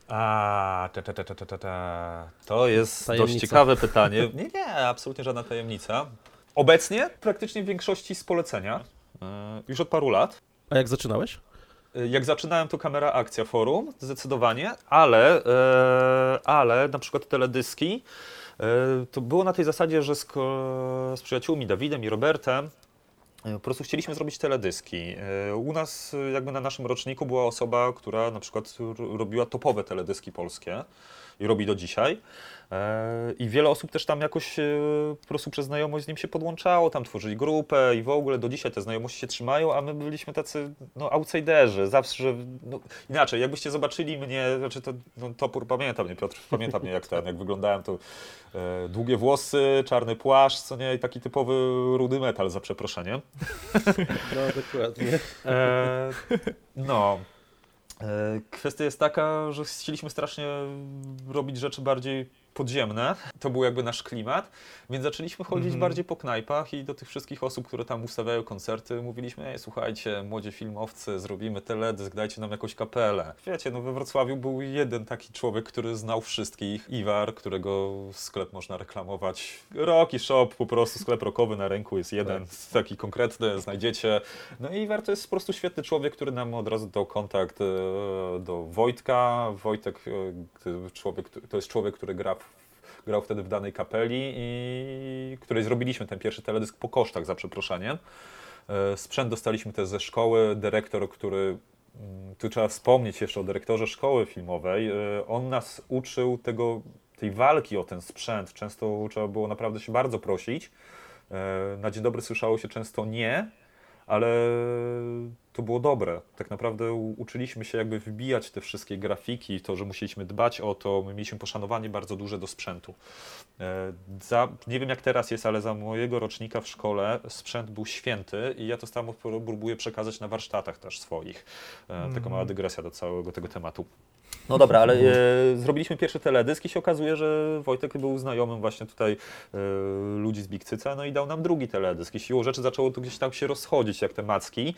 A, ta, ta, ta, ta, ta, ta. To jest tajemnica. Dość ciekawe pytanie. Nie, nie, absolutnie żadna tajemnica. Obecnie praktycznie w większości z polecenia, już od paru lat. A jak zaczynałeś? Jak zaczynałem, to Kamera Akcja Forum, zdecydowanie, ale, e, ale na przykład teledyski, e, to było na tej zasadzie, że z, z przyjaciółmi Dawidem i Robertem po prostu chcieliśmy zrobić teledyski. U nas, jakby na naszym roczniku była osoba, która na przykład robiła topowe teledyski polskie i robi do dzisiaj. I wiele osób też tam jakoś po prostu przez znajomość z nim się podłączało, tam tworzyli grupę i w ogóle do dzisiaj te znajomości się trzymają, a my byliśmy tacy no, outsiderzy, zawsze, no, inaczej, jakbyście zobaczyli mnie, znaczy to, no, Topór pamięta mnie, Piotr pamięta mnie jak ten, jak wyglądałem, to e, długie włosy, czarny płaszcz, co nie, i taki typowy rudy metal, za przeproszeniem. No, dokładnie. E, no. Kwestia jest taka, że chcieliśmy strasznie robić rzeczy bardziej podziemne, to był jakby nasz klimat, więc zaczęliśmy chodzić mm-hmm. bardziej po knajpach i do tych wszystkich osób, które tam ustawiają koncerty, mówiliśmy: ej, słuchajcie, młodzi filmowcy, zrobimy teledysk, dajcie nam jakąś kapelę. Wiecie, no we Wrocławiu był jeden taki człowiek, który znał wszystkich, Iwar, którego sklep można reklamować, rock i shop, po prostu sklep rockowy na rynku jest jeden, tak. Taki konkretny, znajdziecie. No i Iwar to jest po prostu świetny człowiek, który nam od razu dał kontakt do Wojtka. Wojtek człowiek, to jest człowiek, który gra grał wtedy w danej kapeli, i której zrobiliśmy ten pierwszy teledysk po kosztach, za przeproszeniem. Sprzęt dostaliśmy też ze szkoły, dyrektor, który, tu trzeba wspomnieć jeszcze o dyrektorze szkoły filmowej, on nas uczył tego, tej walki o ten sprzęt, często trzeba było naprawdę się bardzo prosić. Na dzień dobry słyszało się często nie, ale to było dobre. Tak naprawdę uczyliśmy się jakby wbijać te wszystkie grafiki, to, że musieliśmy dbać o to, my mieliśmy poszanowanie bardzo duże do sprzętu. Za, nie wiem jak teraz jest, ale za mojego rocznika w szkole sprzęt był święty i ja to samo próbuję przekazać na warsztatach też swoich. Mm. Taka mała dygresja do całego tego tematu. No dobra, ale e, zrobiliśmy pierwszy teledysk i się okazuje, że Wojtek był znajomym właśnie tutaj e, ludzi z Big Cyca, no i dał nam drugi teledysk i siłą rzeczy zaczęło to gdzieś tam się rozchodzić jak te macki.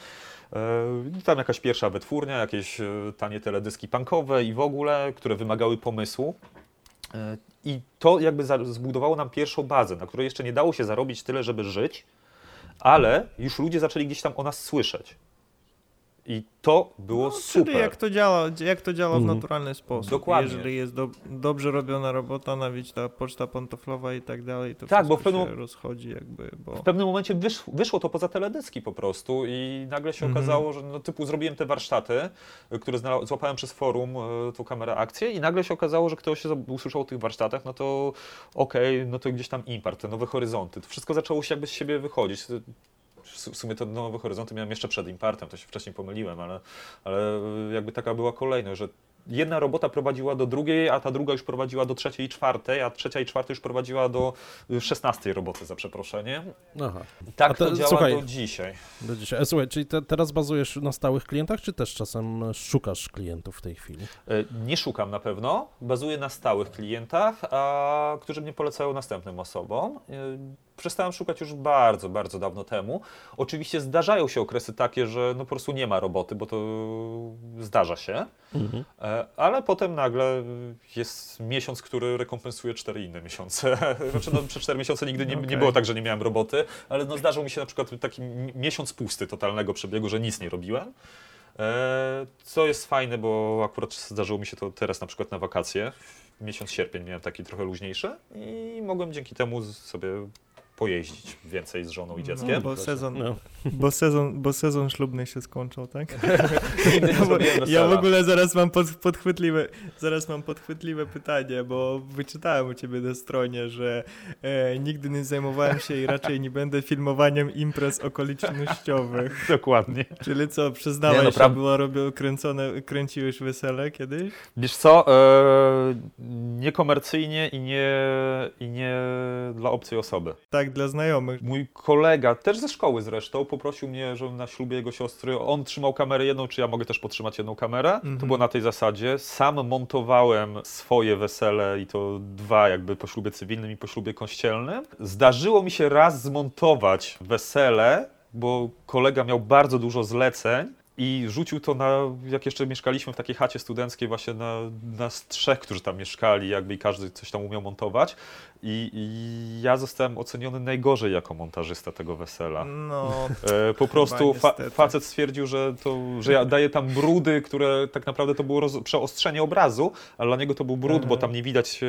E, tam jakaś pierwsza wytwórnia, jakieś e, tanie teledyski punkowe i w ogóle, które wymagały pomysłu. E, I to jakby za, zbudowało nam pierwszą bazę, na której jeszcze nie dało się zarobić tyle, żeby żyć, ale już ludzie zaczęli gdzieś tam o nas słyszeć. I to było no, super. Czyli jak to działa, jak to działa mhm. w naturalny sposób. Dokładnie. Jeżeli jest do, dobrze robiona robota, nawet ta poczta pantoflowa i tak dalej, to tak, bo w pewnym, się rozchodzi jakby. Bo... W pewnym momencie wysz, wyszło to poza teledyski po prostu i nagle się mhm. okazało, że no, typu zrobiłem te warsztaty, które znalaz- złapałem przez forum, y, tą kamerę akcję i nagle się okazało, że ktoś usłyszał o tych warsztatach, no to okej, okay, no to gdzieś tam Impart, te nowe horyzonty. To wszystko zaczęło się jakby z siebie wychodzić. W sumie to Nowe Horyzonty miałem jeszcze przed Impartem, to się wcześniej pomyliłem, ale, ale jakby taka była kolejność, że jedna robota prowadziła do drugiej, a ta druga już prowadziła do trzeciej i czwartej, a trzecia i czwarta już prowadziła do szesnastej roboty, za przeproszenie. Aha. Tak te, to działa słuchaj, do dzisiaj. Do dzisiaj. E, słuchaj, czyli te, teraz bazujesz na stałych klientach, czy też czasem szukasz klientów w tej chwili? E, nie szukam na pewno, bazuję na stałych klientach, a, którzy mnie polecają następnym osobom. E, Przestałem szukać już bardzo, bardzo dawno temu. Oczywiście zdarzają się okresy takie, że no po prostu nie ma roboty, bo to zdarza się, mhm. ale potem nagle jest miesiąc, który rekompensuje cztery inne miesiące. Znaczy, no, przez cztery miesiące nigdy nie, okay. nie było tak, że nie miałem roboty, ale no, zdarzył mi się na przykład taki miesiąc pusty totalnego przebiegu, że nic nie robiłem. Co jest fajne, bo akurat zdarzyło mi się to teraz na przykład na wakacje. Miesiąc sierpień miałem taki trochę luźniejszy i mogłem dzięki temu sobie pojeździć więcej z żoną i dzieckiem. No, bo, sezon, no. bo, sezon, bo sezon ślubny się skończył, tak? No, ja w ogóle zaraz mam pod, podchwytliwe, zaraz mam podchwytliwe pytanie, bo wyczytałem u ciebie na stronie, że e, nigdy nie zajmowałem się i raczej nie będę filmowaniem imprez okolicznościowych. Dokładnie. Czyli co, przyznałeś, nie, no, pra... że było robił, kręcone, kręciłeś wesele kiedyś? Wiesz co, e, niekomercyjnie i nie, i nie dla obcej osoby. Tak, dla znajomych. Mój kolega, też ze szkoły zresztą, poprosił mnie, żebym na ślubie jego siostry, on trzymał kamerę jedną, czy ja mogę też potrzymać jedną kamerę. Mm-hmm. To było na tej zasadzie. Sam montowałem swoje wesele i to dwa jakby po ślubie cywilnym i po ślubie kościelnym. Zdarzyło mi się raz zmontować wesele, bo kolega miał bardzo dużo zleceń i rzucił to na, jak jeszcze mieszkaliśmy w takiej chacie studenckiej, właśnie na nas trzech, którzy tam mieszkali jakby i każdy coś tam umiał montować. I, I ja zostałem oceniony najgorzej jako montażysta tego wesela. No, e, po prostu fa- facet stwierdził, że, to, że ja daję tam brudy, które tak naprawdę to było roz- przeostrzenie obrazu, ale dla niego to był brud, mhm. bo tam nie widać, e,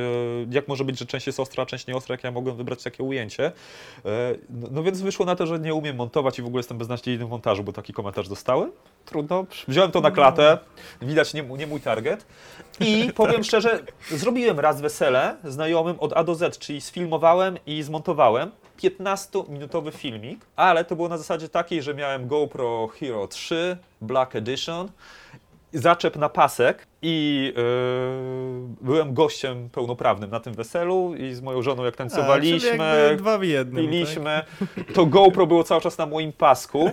jak może być, że część jest ostra, a część nie ostra, jak ja mogłem wybrać takie ujęcie. E, no, no więc wyszło na to, że nie umiem montować i w ogóle jestem beznadziejny w montażu, bo taki komentarz dostałem. trudno, wziąłem to na klatę, widać nie, nie mój target. I powiem szczerze, zrobiłem raz wesele znajomym od A do Z, czyli sfilmowałem i zmontowałem piętnastominutowy filmik, ale to było na zasadzie takiej, że miałem GoPro Hero trzy Black Edition, zaczep na pasek i yy, byłem gościem pełnoprawnym na tym weselu i z moją żoną jak tańcowaliśmy, A, dwa w jednym, piliśmy, tak? To GoPro było cały czas na moim pasku.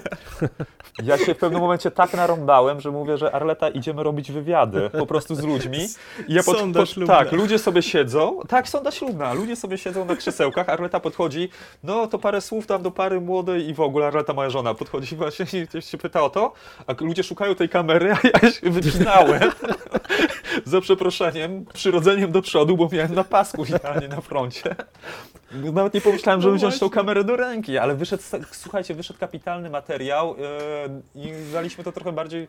Ja się w pewnym momencie tak narąbałem, że mówię, że Arleta, idziemy robić wywiady po prostu z ludźmi. I ja pod, sonda pod, ślubna. Tak, ludzie sobie siedzą, tak, sonda ślubna, ludzie sobie siedzą na krzesełkach, Arleta podchodzi, no to parę słów tam do pary młodej i w ogóle Arleta, moja żona, podchodzi właśnie i się pyta o to, a ludzie szukają tej kamery, a ja się wypinałem. Za przeproszeniem, przyrodzeniem do przodu, bo miałem na pasku, a nie na froncie. Nawet nie pomyślałem, żeby no wziąć tą kamerę do ręki, ale wyszedł, słuchajcie, wyszedł kapitalny materiał yy, i daliśmy to trochę bardziej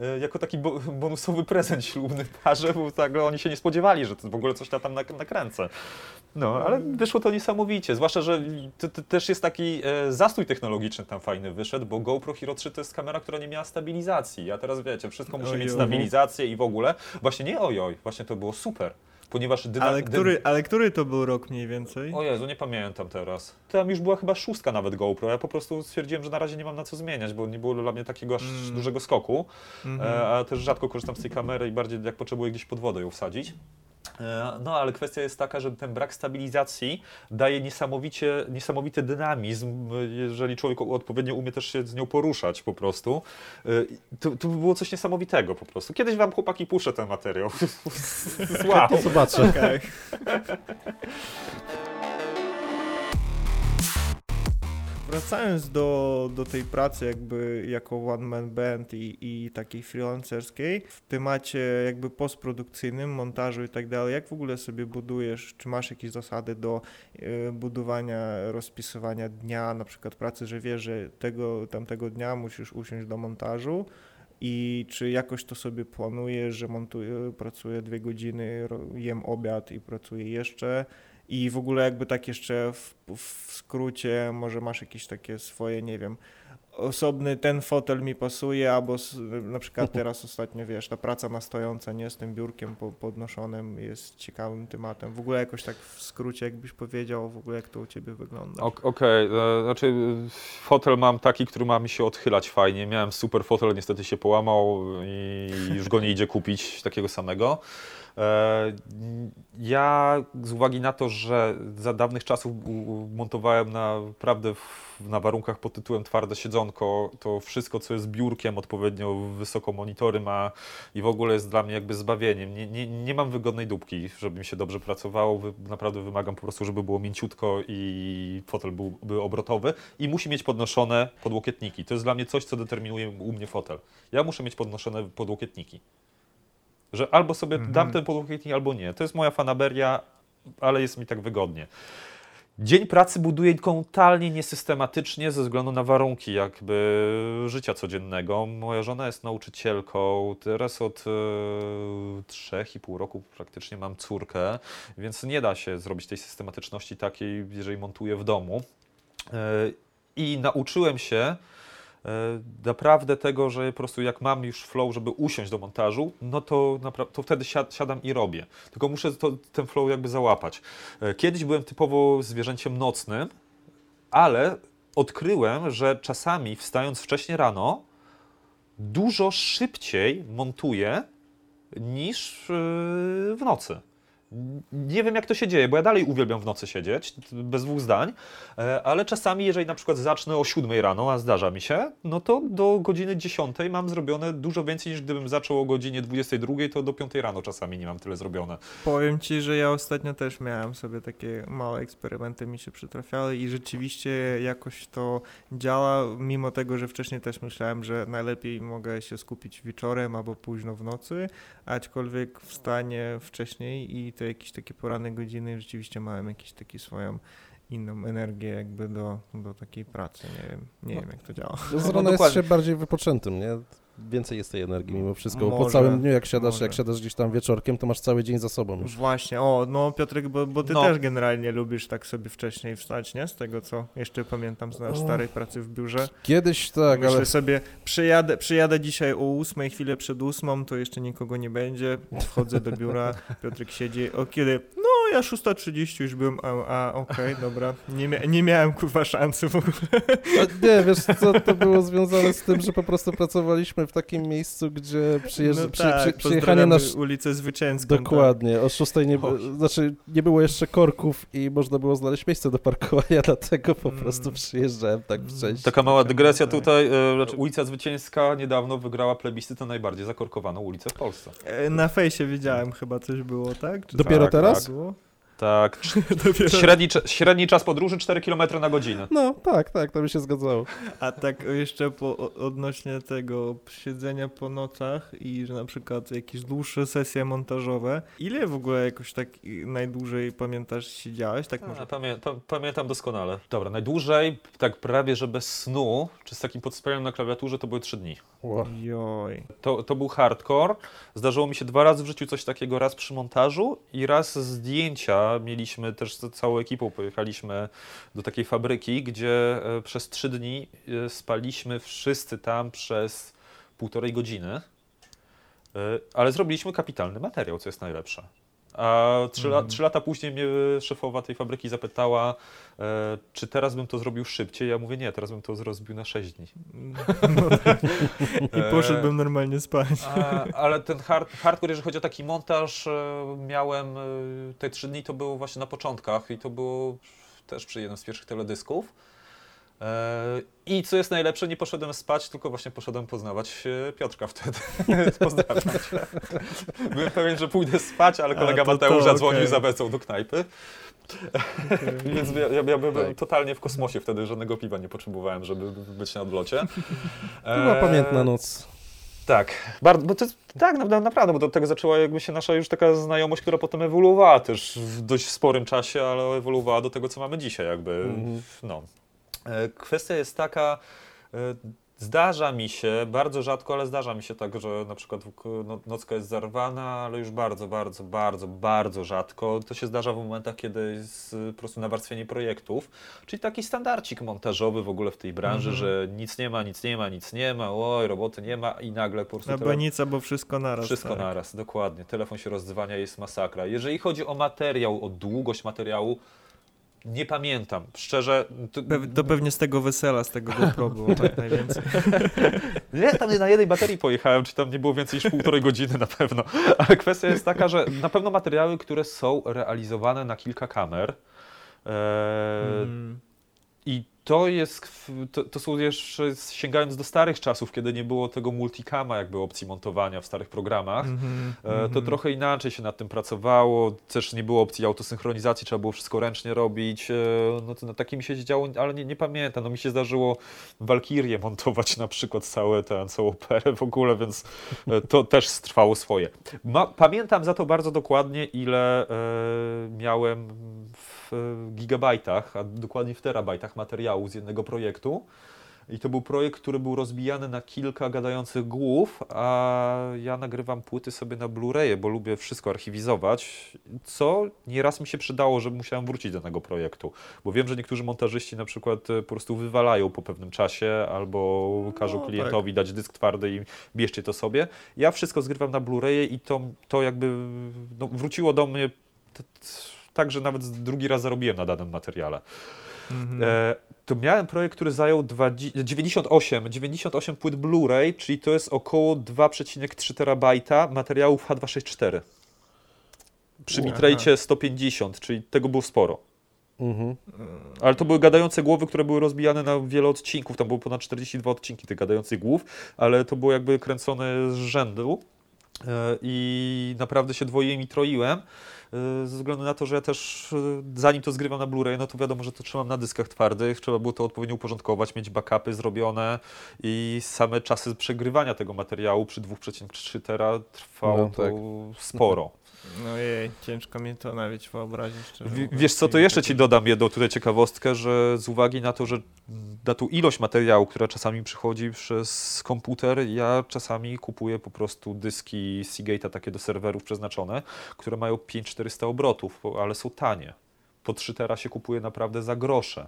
yy, jako taki bo, bonusowy prezent ślubny parze, bo tak, oni się nie spodziewali, że to w ogóle coś ja tam nakręcę. No, ale wyszło to niesamowicie, zwłaszcza, że to, to też jest taki yy, zastój technologiczny tam fajny wyszedł, bo GoPro Hero trzy to jest kamera, która nie miała stabilizacji, a teraz wiecie, wszystko musi mieć stabilizację i w ogóle. Właśnie nie ojoj, właśnie to było super. Ponieważ dyna- ale, który, ale który to był rok mniej więcej? O Jezu, nie pamiętam teraz. Tam już była chyba szóstka nawet GoPro. Ja po prostu stwierdziłem, że na razie nie mam na co zmieniać, bo nie było dla mnie takiego aż mm. dużego skoku. Mm-hmm. E, a też rzadko korzystam z tej kamery i bardziej jak potrzebuję gdzieś pod wodę ją wsadzić. E, no ale kwestia jest taka, że ten brak stabilizacji daje niesamowicie, niesamowity dynamizm, jeżeli człowiek odpowiednio umie też się z nią poruszać po prostu. E, to, to było coś niesamowitego po prostu. Kiedyś wam chłopaki puszę ten materiał. Wow. Zobaczę. Okay. Wracając do, do tej pracy jakby jako one man band i, i takiej freelancerskiej, w temacie jakby postprodukcyjnym, montażu i tak dalej, jak w ogóle sobie budujesz, czy masz jakieś zasady do y, budowania, rozpisywania dnia, na przykład pracy, że wiesz, że tego, tamtego dnia musisz usiąść do montażu? I czy jakoś to sobie planujesz, że montuję, pracuję dwie godziny, jem obiad i pracuję jeszcze? I w ogóle jakby tak jeszcze w, w skrócie, może masz jakieś takie swoje, nie wiem, osobny ten fotel mi pasuje, albo na przykład teraz ostatnio, wiesz, ta praca na stojąco, nie, z tym biurkiem podnoszonym jest ciekawym tematem. W ogóle jakoś tak w skrócie, jakbyś powiedział w ogóle, jak to u ciebie wygląda. Okej, okay. Znaczy fotel mam taki, który ma mi się odchylać fajnie. Miałem super fotel, niestety się połamał i już go nie idzie kupić takiego samego. Ja z uwagi na to, że za dawnych czasów montowałem naprawdę na warunkach pod tytułem twarde siedzonko, to wszystko, co jest biurkiem, odpowiednio wysoko monitory ma i w ogóle jest dla mnie jakby zbawieniem. Nie, nie, nie mam wygodnej dupki, żeby mi się dobrze pracowało. Naprawdę wymagam po prostu, żeby było mięciutko i fotel byłby obrotowy i musi mieć podnoszone podłokietniki. To jest dla mnie coś, co determinuje u mnie fotel. Ja muszę mieć podnoszone podłokietniki. Że albo sobie mm-hmm. dam ten podłokietnik, albo nie. To jest moja fanaberia, ale jest mi tak wygodnie. Dzień pracy buduję totalnie niesystematycznie ze względu na warunki jakby życia codziennego. Moja żona jest nauczycielką, teraz od trzech i pół roku praktycznie mam córkę, więc nie da się zrobić tej systematyczności takiej, jeżeli montuję w domu. I nauczyłem się naprawdę tego, że po prostu jak mam już flow, żeby usiąść do montażu, no to, to wtedy siadam i robię. Tylko muszę to, ten flow jakby załapać. Kiedyś byłem typowo zwierzęciem nocnym, ale odkryłem, że czasami wstając wcześnie rano, dużo szybciej montuję niż w nocy. Nie wiem, jak to się dzieje, bo ja dalej uwielbiam w nocy siedzieć, bez dwóch zdań, ale czasami, jeżeli na przykład zacznę o siódmej rano, a zdarza mi się, no to do godziny dziesiątej mam zrobione dużo więcej, niż gdybym zaczął o godzinie dwudziestej drugiej, to do piątej rano czasami nie mam tyle zrobione. Powiem ci, że ja ostatnio też miałem sobie takie małe eksperymenty, mi się przytrafiały i rzeczywiście jakoś to działa, mimo tego, że wcześniej też myślałem, że najlepiej mogę się skupić wieczorem albo późno w nocy, aczkolwiek wstanie wcześniej i jakieś takie poranne godziny, rzeczywiście miałem jakieś takie swoją inną energię jakby do, do takiej pracy, nie wiem, nie no, wiem jak to działa. Z rana no, jest się bardziej wypoczętym, nie? więcej jest tej energii mimo wszystko, może, bo po całym dniu jak siadasz, jak siadasz gdzieś tam wieczorkiem, to masz cały dzień za sobą już. Właśnie, o, no Piotrek, bo, bo ty no. też generalnie lubisz tak sobie wcześniej wstać, nie? Z tego, co jeszcze pamiętam z naszej starej pracy w biurze. Kiedyś tak, myślę ale... Myślę sobie, przyjadę, przyjadę dzisiaj o ósmej, chwilę przed ósmą, to jeszcze nikogo nie będzie, wchodzę do biura, Piotrek siedzi, o kiedy... No ja szósta trzydzieści już byłem, a, a okej, okay, dobra, nie, mia- nie miałem kurwa szansy w ogóle. A nie, wiesz co, to było związane z tym, że po prostu pracowaliśmy w takim miejscu, gdzie przyjeżdż... no przy, tak, przy, przyjechanie na ulicę Zwycięską. Dokładnie, tak. O szóstej nie, b- znaczy, nie było jeszcze korków i można było znaleźć miejsce do parkowania, dlatego po prostu mm. przyjeżdżałem tak wcześniej. Taka mała dygresja tutaj, znaczy, ulica Zwycięska niedawno wygrała plebiscytę najbardziej zakorkowaną ulicę w Polsce. Na fejsie widziałem chyba coś było, tak? Czy dopiero tak, teraz? Tak. Tak, średni, średni czas podróży cztery kilometry na godzinę. No tak, tak, to by się zgadzało. A tak jeszcze po, odnośnie tego siedzenia po nocach i że na przykład jakieś dłuższe sesje montażowe, ile w ogóle jakoś tak najdłużej pamiętasz siedziałeś? Tak, może... A, pamię, pa, pamiętam doskonale. Dobra, najdłużej, tak prawie że bez snu, czy z takim podspianiem na klawiaturze, to były trzy dni. Wow. Joj. To, to był hardcore. Zdarzyło mi się dwa razy w życiu coś takiego, raz przy montażu i raz zdjęcia. Mieliśmy też z całą ekipą, pojechaliśmy do takiej fabryki, gdzie przez trzy dni spaliśmy wszyscy tam przez półtorej godziny, ale zrobiliśmy kapitalny materiał, co jest najlepsze. A trzy, mm. la, trzy lata później mnie szefowa tej fabryki zapytała, e, czy teraz bym to zrobił szybciej. Ja mówię, nie, teraz bym to zrobił na sześć dni. I poszedłbym normalnie spać. A, ale ten hard, hardcore, jeżeli chodzi o taki montaż, miałem te trzy dni, to było właśnie na początkach i to było też przy jednym z pierwszych teledysków. I co jest najlepsze, nie poszedłem spać, tylko właśnie poszedłem poznawać Piotrka wtedy. Pozdrawiam. Byłem pewien, że pójdę spać, ale kolega Mateusza dzwonił okay. za wecą do knajpy. Okay. Więc ja, ja byłem tak. totalnie w kosmosie wtedy, żadnego piwa nie potrzebowałem, żeby być na odlocie. To była e... pamiętna noc. Tak, bardzo, bo to jest, tak naprawdę, bo od tego zaczęła jakby się nasza już taka znajomość, która potem ewoluowała też w dość sporym czasie, ale ewoluowała do tego, co mamy dzisiaj jakby, mm-hmm. no. Kwestia jest taka, zdarza mi się, bardzo rzadko, ale zdarza mi się tak, że na przykład nocka jest zarwana, ale już bardzo, bardzo, bardzo, bardzo rzadko. To się zdarza w momentach, kiedy jest po prostu nawarstwienie projektów, czyli taki standardcik montażowy w ogóle w tej branży, mm-hmm. że nic nie ma, nic nie ma, nic nie ma, oj, roboty nie ma i nagle po prostu... Na banica, bo wszystko naraz. Wszystko tak. naraz, dokładnie. Telefon się rozdzwania, jest masakra. Jeżeli chodzi o materiał, o długość materiału, nie pamiętam, szczerze... To... Pe- to pewnie z tego wesela, z tego GoPro było tak najwięcej. Nie, tam na jednej baterii pojechałem, czy tam nie było więcej niż półtorej godziny na pewno. Ale kwestia jest taka, że na pewno materiały, które są realizowane na kilka kamer e... hmm. i to jest, to, to są jeszcze, sięgając do starych czasów, kiedy nie było tego multicama, jakby opcji montowania w starych programach, mm-hmm, to mm-hmm. trochę inaczej się nad tym pracowało, też nie było opcji autosynchronizacji, trzeba było wszystko ręcznie robić, no to na takim mi się działo, ale nie, nie pamiętam, no mi się zdarzyło Walkirię montować na przykład całe, tę, całą operę w ogóle, więc to też trwało swoje. Ma, pamiętam za to bardzo dokładnie, ile e, miałem w gigabajtach, a dokładnie w terabajtach materiału z jednego projektu i to był projekt, który był rozbijany na kilka gadających głów, a ja nagrywam płyty sobie na Blu-raye, bo lubię wszystko archiwizować, co nieraz mi się przydało, że musiałem wrócić do tego projektu, bo wiem, że niektórzy montażyści na przykład po prostu wywalają po pewnym czasie albo każą no, klientowi tak. dać dysk twardy i bierzcie to sobie. Ja wszystko zgrywam na Blu-raye i to, to jakby no, wróciło do mnie t- t- tak, że nawet drugi raz zarobiłem na danym materiale. Mm-hmm. E, to miałem projekt, który zajął dziewięćdziesiąt osiem płyt Blu-ray, czyli to jest około dwa przecinek trzy terabajta materiałów H dwieście sześćdziesiąt cztery. Przy bitrate sto pięćdziesiąt, czyli tego było sporo. Mm-hmm. Ale to były gadające głowy, które były rozbijane na wiele odcinków, tam było ponad czterdzieści dwa odcinki tych gadających głów, ale to było jakby kręcone z rzędu e, i naprawdę się dwoiłem i troiłem. Ze względu na to, że ja też zanim to zgrywam na Blu-ray, no to wiadomo, że to trzymam na dyskach twardych, trzeba było to odpowiednio uporządkować, mieć backupy zrobione i same czasy przegrywania tego materiału przy dwa przecinek trzy tera trwało no, to tak. sporo. No jej, ciężko mi to nawet wyobrazić. W, wiesz co, to jeszcze ci dodam jedną tutaj ciekawostkę, że z uwagi na to, że na tą ilość materiału, która czasami przychodzi przez komputer, ja czasami kupuję po prostu dyski Seagate'a takie do serwerów przeznaczone, które mają pięć tysięcy czterysta obrotów, ale są tanie. Po trzy tera się kupuje naprawdę za grosze.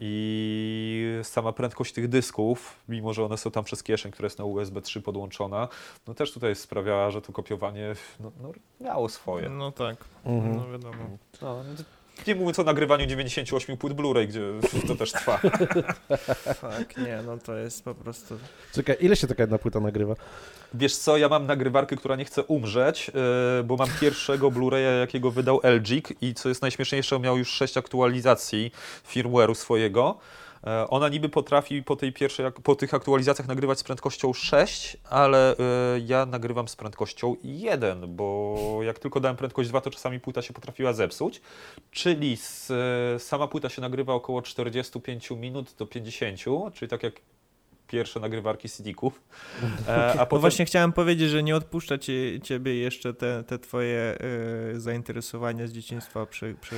I sama prędkość tych dysków, mimo że one są tam przez kieszeń, która jest na U S B trzy podłączona, no też tutaj sprawiała, że to kopiowanie no, no, miało swoje. No tak, mhm. no wiadomo. No, nie mówiąc o nagrywaniu dziewięćdziesiąt osiem płyt Blu-ray, gdzie to też trwa. Fuck, nie, no to jest po prostu... Czekaj, ile się taka jedna płyta nagrywa? Wiesz co, ja mam nagrywarkę, która nie chce umrzeć, yy, bo mam pierwszego Blu-raya, jakiego wydał L G i co jest najśmieszniejsze, miał już sześć aktualizacji firmware'u swojego. Ona niby potrafi po tej pierwszej, po tych aktualizacjach nagrywać z prędkością sześć, ale y, ja nagrywam z prędkością jeden, bo jak tylko dałem prędkość dwa, to czasami płyta się potrafiła zepsuć, czyli z, y, sama płyta się nagrywa około czterdzieści pięć minut do pięćdziesięciu, czyli tak jak pierwsze nagrywarki C D-ków. E, a potem... No właśnie chciałem powiedzieć, że nie odpuszcza ci, ciebie jeszcze te, te twoje y, zainteresowania z dzieciństwa przy, przy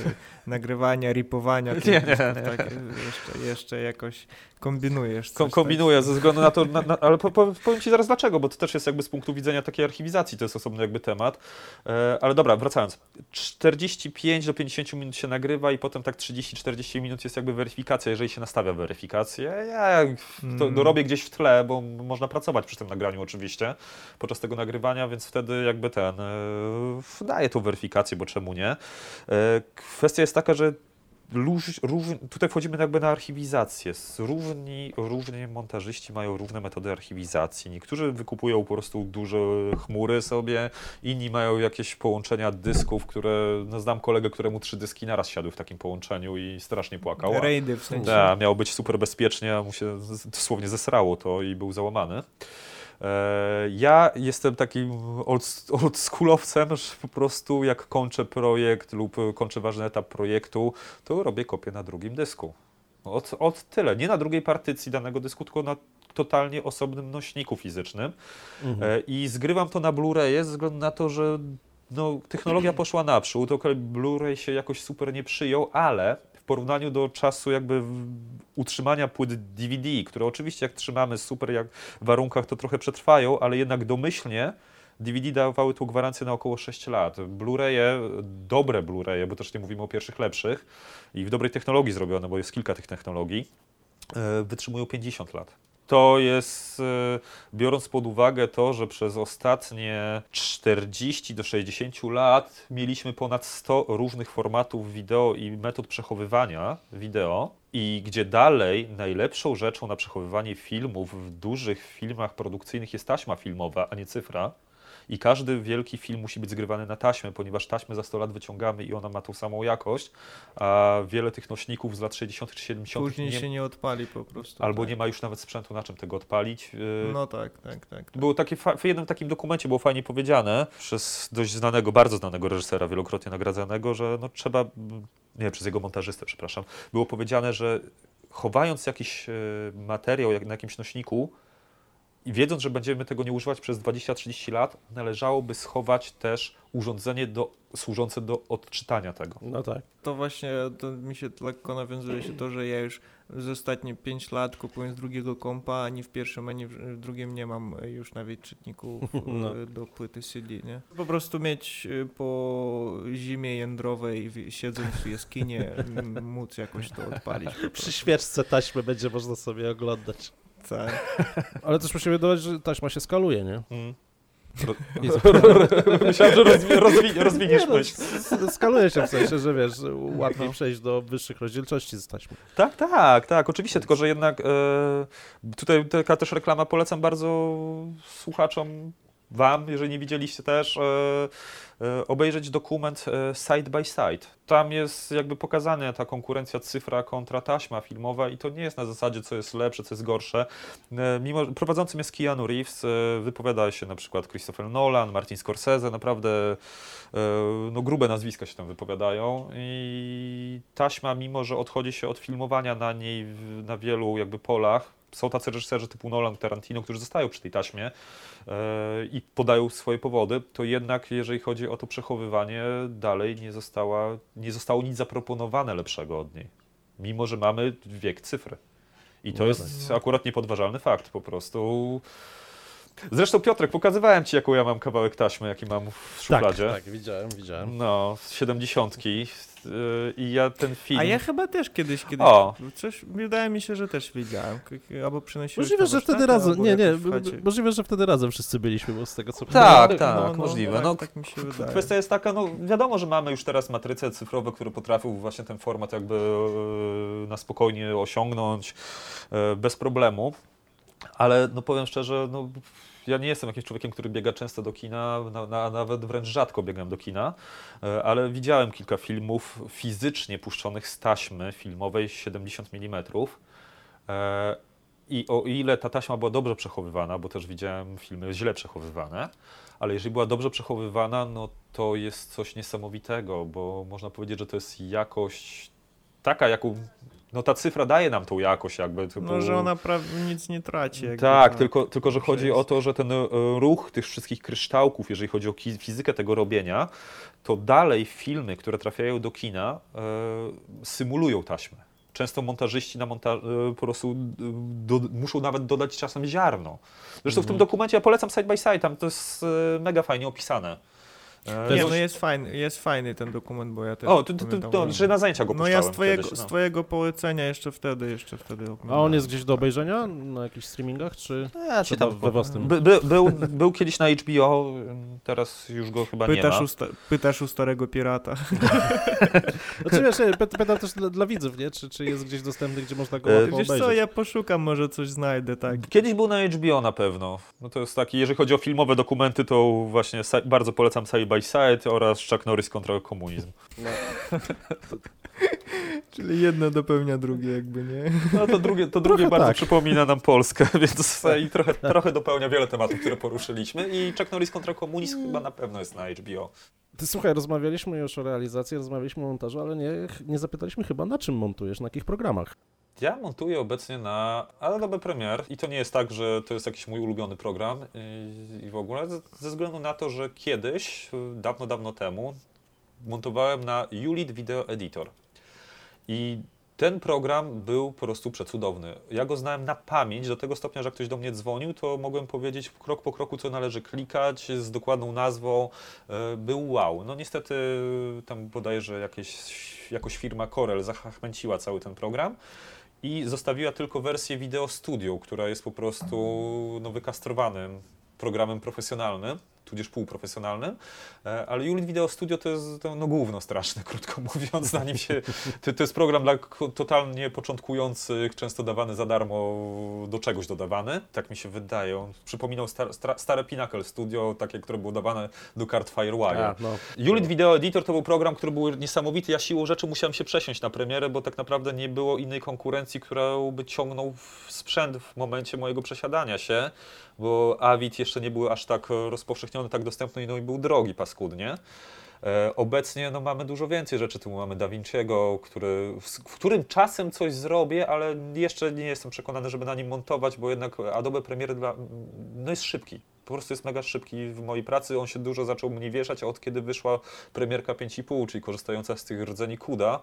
nagrywania, ripowania. Nie, nie, tak, jeszcze, jeszcze jakoś kombinujesz. Ko- kombinuję tak. Ze względu na to, na, na, ale po, po, powiem ci zaraz dlaczego, bo to też jest jakby z punktu widzenia takiej archiwizacji, to jest osobny jakby temat. E, ale dobra, wracając. czterdzieści pięć do pięćdziesięciu minut się nagrywa i potem tak trzydzieści czterdzieści minut jest jakby weryfikacja, jeżeli się nastawia weryfikację. Ja to hmm. robię gdzieś w tle, bo można pracować przy tym nagraniu oczywiście, podczas tego nagrywania, więc wtedy jakby ten, yy, daje tą weryfikację, bo czemu nie. Yy, kwestia jest taka, że Róż, róż, tutaj wchodzimy jakby na archiwizację. Równi, równi montażyści mają różne metody archiwizacji. Niektórzy wykupują po prostu duże chmury sobie, inni mają jakieś połączenia dysków, które... No znam kolegę, któremu trzy dyski naraz siadły w takim połączeniu i strasznie płakał. Rejdy w sensie. Da, miało być super bezpiecznie, a mu się dosłownie zesrało to i był załamany. Ja jestem takim oldschoolowcem, że po prostu jak kończę projekt lub kończę ważny etap projektu, to robię kopię na drugim dysku. Od, od tyle. Nie na drugiej partycji danego dysku, tylko na totalnie osobnym nośniku fizycznym. Mhm. I zgrywam to na Blu-raye ze względu na to, że no, technologia poszła naprzód, to Blu-ray się jakoś super nie przyjął, ale... w porównaniu do czasu jakby utrzymania płyt D V D, które oczywiście jak trzymamy super jak w warunkach to trochę przetrwają, ale jednak domyślnie D V D dawały tu gwarancję na około sześć lat. Blu-raye, dobre Blu-raye, bo też nie mówimy o pierwszych lepszych i w dobrej technologii zrobione, bo jest kilka tych technologii, wytrzymują pięćdziesiąt lat. To jest, biorąc pod uwagę to, że przez ostatnie czterdzieści do sześćdziesięciu lat mieliśmy ponad sto różnych formatów wideo i metod przechowywania wideo i gdzie dalej najlepszą rzeczą na przechowywanie filmów w dużych filmach produkcyjnych jest taśma filmowa, a nie cyfra. I każdy wielki film musi być zgrywany na taśmę, ponieważ taśmę za sto lat wyciągamy i ona ma tą samą jakość, a wiele tych nośników z lat sześćdziesiątych, siedemdziesiątych później nie... się nie odpali po prostu. Albo tak. Nie ma już nawet sprzętu, na czym tego odpalić. No tak, tak, tak. tak. Było takie fa... W jednym takim dokumencie było fajnie powiedziane przez dość znanego, bardzo znanego reżysera, wielokrotnie nagradzanego, że no trzeba, nie, przez jego montażystę, przepraszam, było powiedziane, że chowając jakiś materiał na jakimś nośniku, i wiedząc, że będziemy tego nie używać przez dwadzieścia do trzydziestu lat, należałoby schować też urządzenie do, służące do odczytania tego. No tak. To właśnie to mi się lekko nawiązuje się to, że ja już z ostatnie pięć lat kupując drugiego kompa, ani w pierwszym, ani w drugim nie mam już nawet czytników no. do płyty C D, nie? Po prostu mieć po zimie jędrowej, siedząc w jaskinie, móc jakoś to odpalić. Przy świeczce taśmy będzie można sobie oglądać. Tak. Ale też musimy dodać, że taśma się skaluje, nie? Mm. Ro- Myślałem, że rozwi- rozwi- rozwiniesz no, myśl. Skaluje się w sensie, że wiesz, łatwiej no. przejść do wyższych rozdzielczości z taśmy. Tak, tak, tak, oczywiście, tylko że jednak e, tutaj taka też reklama polecam bardzo słuchaczom, wam, jeżeli nie widzieliście też, e, e, obejrzeć dokument e, Side by Side. Tam jest jakby pokazana ta konkurencja cyfra kontra taśma filmowa i to nie jest na zasadzie, co jest lepsze, co jest gorsze. E, mimo, prowadzącym jest Keanu Reeves, e, wypowiada się na przykład Christopher Nolan, Martin Scorsese, naprawdę e, no, grube nazwiska się tam wypowiadają i taśma, mimo że odchodzi się od filmowania na niej w, na wielu jakby polach, są tacy reżyserzy typu Nolan, Tarantino, którzy zostają przy tej taśmie yy, i podają swoje powody, to jednak jeżeli chodzi o to przechowywanie, dalej nie, została, nie zostało nic zaproponowane lepszego od niej, mimo że mamy wiek cyfry. I to no jest tak. Akurat niepodważalny fakt po prostu. Zresztą Piotrek, pokazywałem Ci, jaką ja mam kawałek taśmy, jaki mam w szufladzie. Tak, tak, widziałem, widziałem. No, z siedemdziesiątki i ja ten film... A ja chyba też kiedyś, kiedyś, o. Coś, wydaje mi się, że też widziałem, albo przynosiłeś... Możliwe, że wtedy razem, nie, nie, możliwe, że wtedy razem wszyscy byliśmy, bo z tego co... Tak, tak, tak, no, no, możliwe. No, no, tak mi się wydaje. Kwestia jest taka, no wiadomo, że mamy już teraz matryce cyfrowe, które potrafią właśnie ten format jakby na spokojnie osiągnąć bez problemu. Ale no powiem szczerze, no, ja nie jestem jakimś człowiekiem, który biega często do kina, na, na, nawet wręcz rzadko biegam do kina, ale widziałem kilka filmów fizycznie puszczonych z taśmy filmowej siedemdziesiąt milimetrów i o ile ta taśma była dobrze przechowywana, bo też widziałem filmy źle przechowywane, ale jeżeli była dobrze przechowywana, no to jest coś niesamowitego, bo można powiedzieć, że to jest jakość taka, jaką... No ta cyfra daje nam tą jakość jakby. Typu... No, że ona pra- nic nie traci. Jakby, tak, no. tylko, tylko że chodzi o to, że ten ruch tych wszystkich kryształków, jeżeli chodzi o fizykę tego robienia, to dalej filmy, które trafiają do kina, y- symulują taśmę. Często montażyści na monta- po prostu do- muszą nawet dodać czasem ziarno. Zresztą mhm. w tym dokumencie ja polecam side by side, tam to jest mega fajnie opisane. To nie, no jest fajny, jest fajny ten dokument, bo ja też o, ty, ty, ty, to, że na zajęcia go puszczałem. No ja z twojego, kiedyś, no. z twojego polecenia jeszcze wtedy, jeszcze wtedy oglądałem. A on jest gdzieś do obejrzenia na jakichś streamingach, czy, ja, czy tam we własnym? By, by, był, był kiedyś na H B O, teraz już go chyba pytasz nie ma. U sta- pytasz u starego pirata. Znaczy wiesz, pytam też dla, dla widzów, nie? Czy, czy jest gdzieś dostępny, gdzie można go e, obejrzeć? Wiesz co, ja poszukam, może coś znajdę, tak. Kiedyś był na H B O na pewno. No to jest taki, jeżeli chodzi o filmowe dokumenty, to właśnie sa- bardzo polecam Side by Side oraz Chuck Norris kontra komunizm. No. Czyli jedno dopełnia drugie jakby, nie? No to drugie, to drugie bardzo tak. przypomina nam Polskę, więc i trochę, trochę dopełnia wiele tematów, które poruszyliśmy i Chuck Norris kontra komunizm mm. chyba na pewno jest na H B O. Ty, słuchaj, rozmawialiśmy już o realizacji, rozmawialiśmy o montażu, ale nie, nie zapytaliśmy chyba, na czym montujesz, na jakich programach? Ja montuję obecnie na Adobe Premiere i to nie jest tak, że to jest jakiś mój ulubiony program i w ogóle, ze względu na to, że kiedyś, dawno, dawno temu, montowałem na Ulit Video Editor i ten program był po prostu przecudowny. Ja go znałem na pamięć do tego stopnia, że jak ktoś do mnie dzwonił, to mogłem powiedzieć krok po kroku, co należy klikać, z dokładną nazwą. Był wow. No niestety tam bodajże jakieś, jakoś firma Corel zachmęciła cały ten program i zostawiła tylko wersję Video Studio, która jest po prostu no, wykastrowanym programem profesjonalnym, tudzież półprofesjonalnym, ale Ulit Video Studio to jest to, no, gówno straszne, krótko mówiąc, na nim się, to, to jest program dla totalnie początkujących, często dawany za darmo, do czegoś dodawany, tak mi się wydaje. On przypominał star, stra, stare Pinnacle Studio, takie, które było dawane do kart Firewire. No. Ulit Video Editor to był program, który był niesamowity, ja siłą rzeczy musiałem się przesiąść na premierę, bo tak naprawdę nie było innej konkurencji, którą by ciągnął w sprzęt w momencie mojego przesiadania się, bo Avid jeszcze nie były aż tak rozpowszechnione, tak dostępny, no i był drogi paskudnie. E, obecnie no, mamy dużo więcej rzeczy, tu mamy Da Vinci'ego, który, w, w którym czasem coś zrobię, ale jeszcze nie jestem przekonany, żeby na nim montować, bo jednak Adobe Premiere dla, no, jest szybki. Po prostu jest mega szybki w mojej pracy, on się dużo zaczął mnie wieszać, a od kiedy wyszła premierka pięć i pół, czyli korzystająca z tych rdzeni CUDA,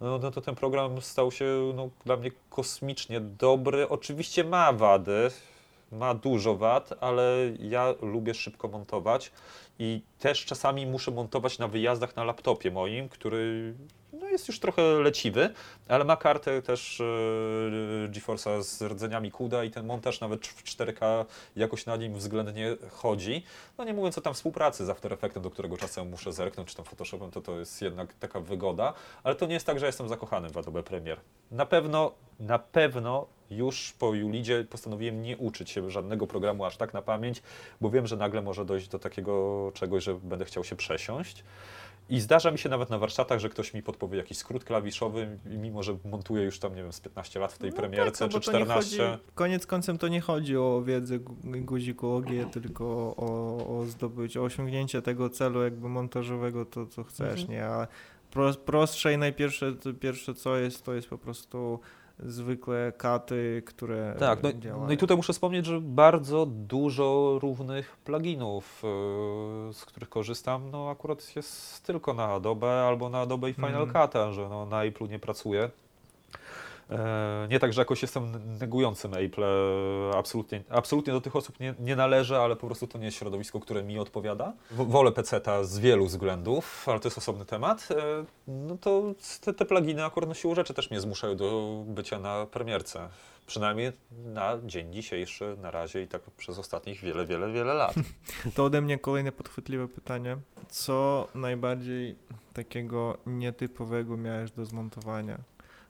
no, no to ten program stał się no, dla mnie kosmicznie dobry. Oczywiście ma wady. Ma dużo wad, ale ja lubię szybko montować i też czasami muszę montować na wyjazdach na laptopie moim, który no, jest już trochę leciwy, ale ma kartę też yy, GeForce'a z rdzeniami CUDA i ten montaż nawet w cztery K jakoś na nim względnie chodzi. No nie mówiąc o tam współpracy z After Effectem, do którego czasem muszę zerknąć, czy tam Photoshopem, to to jest jednak taka wygoda, ale to nie jest tak, że jestem zakochany w Adobe Premiere. Na pewno, na pewno już po Ulidzie postanowiłem nie uczyć się żadnego programu aż tak na pamięć, bo wiem, że nagle może dojść do takiego czegoś, że będę chciał się przesiąść. I zdarza mi się nawet na warsztatach, że ktoś mi podpowie jakiś skrót klawiszowy, mimo że montuję już tam, nie wiem, z piętnaście lat w tej no premierce, tak, czy czternaście. Chodzi, koniec końcem to nie chodzi o wiedzę guziku O G, tylko o, o zdobyć, o osiągnięcie tego celu jakby montażowego, to co chcesz, mhm. nie? A pro, prostsze i najpierwsze, to pierwsze co jest, to jest po prostu zwykłe katy, które tak, no, działają. No i tutaj muszę wspomnieć, że bardzo dużo równych pluginów, yy, z których korzystam, no akurat jest tylko na Adobe albo na Adobe i Final mm. Cut'a, że no, na Apple'u nie pracuję. Yy, nie tak, że jakoś jestem negującym Apple, absolutnie, absolutnie do tych osób nie, nie należę, ale po prostu to nie jest środowisko, które mi odpowiada. W, wolę peceta z wielu względów, ale to jest osobny temat. Yy, no to te, te pluginy akurat no, siłą rzeczy też mnie zmuszają do bycia na premierce. Przynajmniej na dzień dzisiejszy, na razie i tak przez ostatnich wiele, wiele, wiele lat. To ode mnie kolejne podchwytliwe pytanie. Co najbardziej takiego nietypowego miałeś do zmontowania?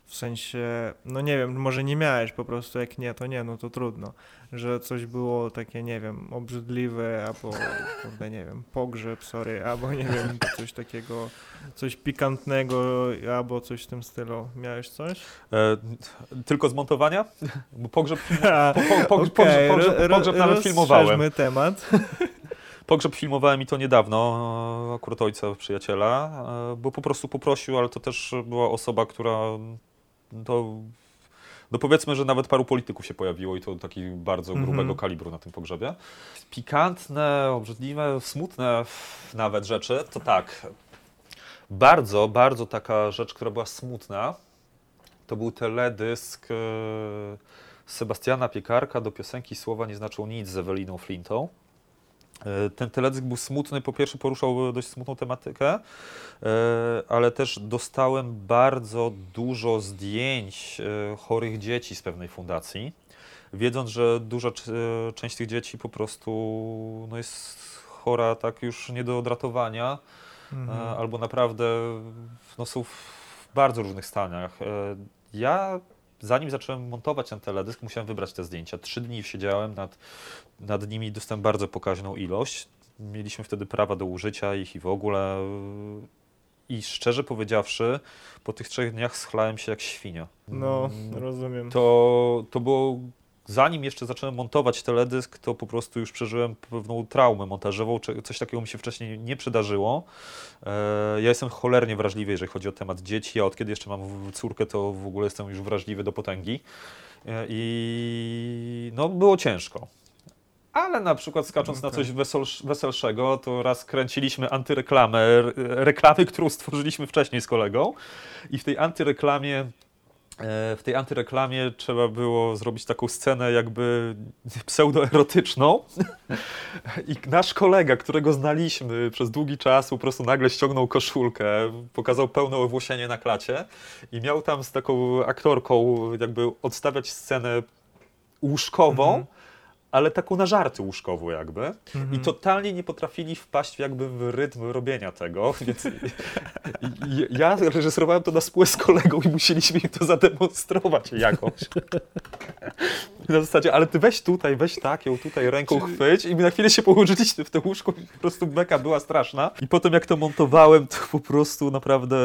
W sensie, no nie wiem, może nie miałeś po prostu, jak nie, to nie, no to trudno. Że coś było takie, nie wiem, obrzydliwe, albo, kurde, nie wiem, pogrzeb, sorry, albo nie wiem, coś takiego, coś pikantnego, albo coś w tym stylu. Miałeś coś? E, tylko z montowania? Pogrzeb, po, po, po, okay, pogrzeb, pogrzeb, pogrzeb nawet filmowałem. Rozszerzmy temat. Pogrzeb filmowałem i to niedawno, akurat ojca przyjaciela, bo po prostu poprosił, ale to też była osoba, która... To, no powiedzmy, że nawet paru polityków się pojawiło i to taki bardzo grubego mm-hmm. kalibru na tym pogrzebie. Pikantne, obrzydliwe, smutne nawet rzeczy, to tak. Bardzo, bardzo taka rzecz, która była smutna, to był teledysk Sebastiana Piekarka do piosenki Słowa nie znaczą nic z Eweliną Flintą. Ten teledysk był smutny, po pierwsze poruszał dość smutną tematykę, ale też dostałem bardzo dużo zdjęć chorych dzieci z pewnej fundacji, wiedząc, że duża część tych dzieci po prostu no jest chora tak już nie do odratowania, mhm. albo naprawdę no są w bardzo różnych stanach. Ja zanim zacząłem montować ten teledysk, musiałem wybrać te zdjęcia. Trzy dni siedziałem nad, nad nimi, dostałem bardzo pokaźną ilość. Mieliśmy wtedy prawa do użycia ich i w ogóle. I szczerze powiedziawszy, po tych trzech dniach schlałem się jak świnia. No, rozumiem. To, to było, zanim jeszcze zacząłem montować teledysk, to po prostu już przeżyłem pewną traumę montażową. Coś takiego mi się wcześniej nie przydarzyło. Ja jestem cholernie wrażliwy, jeżeli chodzi o temat dzieci. Ja od kiedy jeszcze mam córkę, to w ogóle jestem już wrażliwy do potęgi. I no, było ciężko. Ale na przykład skacząc okay. na coś weselsz- weselszego, to raz kręciliśmy antyreklamę, re- reklamy, którą stworzyliśmy wcześniej z kolegą. I w tej antyreklamie W tej antyreklamie trzeba było zrobić taką scenę jakby pseudoerotyczną i nasz kolega, którego znaliśmy przez długi czas, po prostu nagle ściągnął koszulkę, pokazał pełne owłosienie na klacie i miał tam z taką aktorką jakby odstawiać scenę łóżkową, mhm. ale taką na żarty łóżkową jakby mhm. i totalnie nie potrafili wpaść jakby w rytm robienia tego, więc ja reżyserowałem to na spółę z kolegą i musieliśmy im to zademonstrować jakoś. Na zasadzie, ale ty weź tutaj, weź tak, ją tutaj ręką chwyć i na chwilę się położyliśmy w to łóżko i po prostu beka była straszna. I potem jak to montowałem, to po prostu naprawdę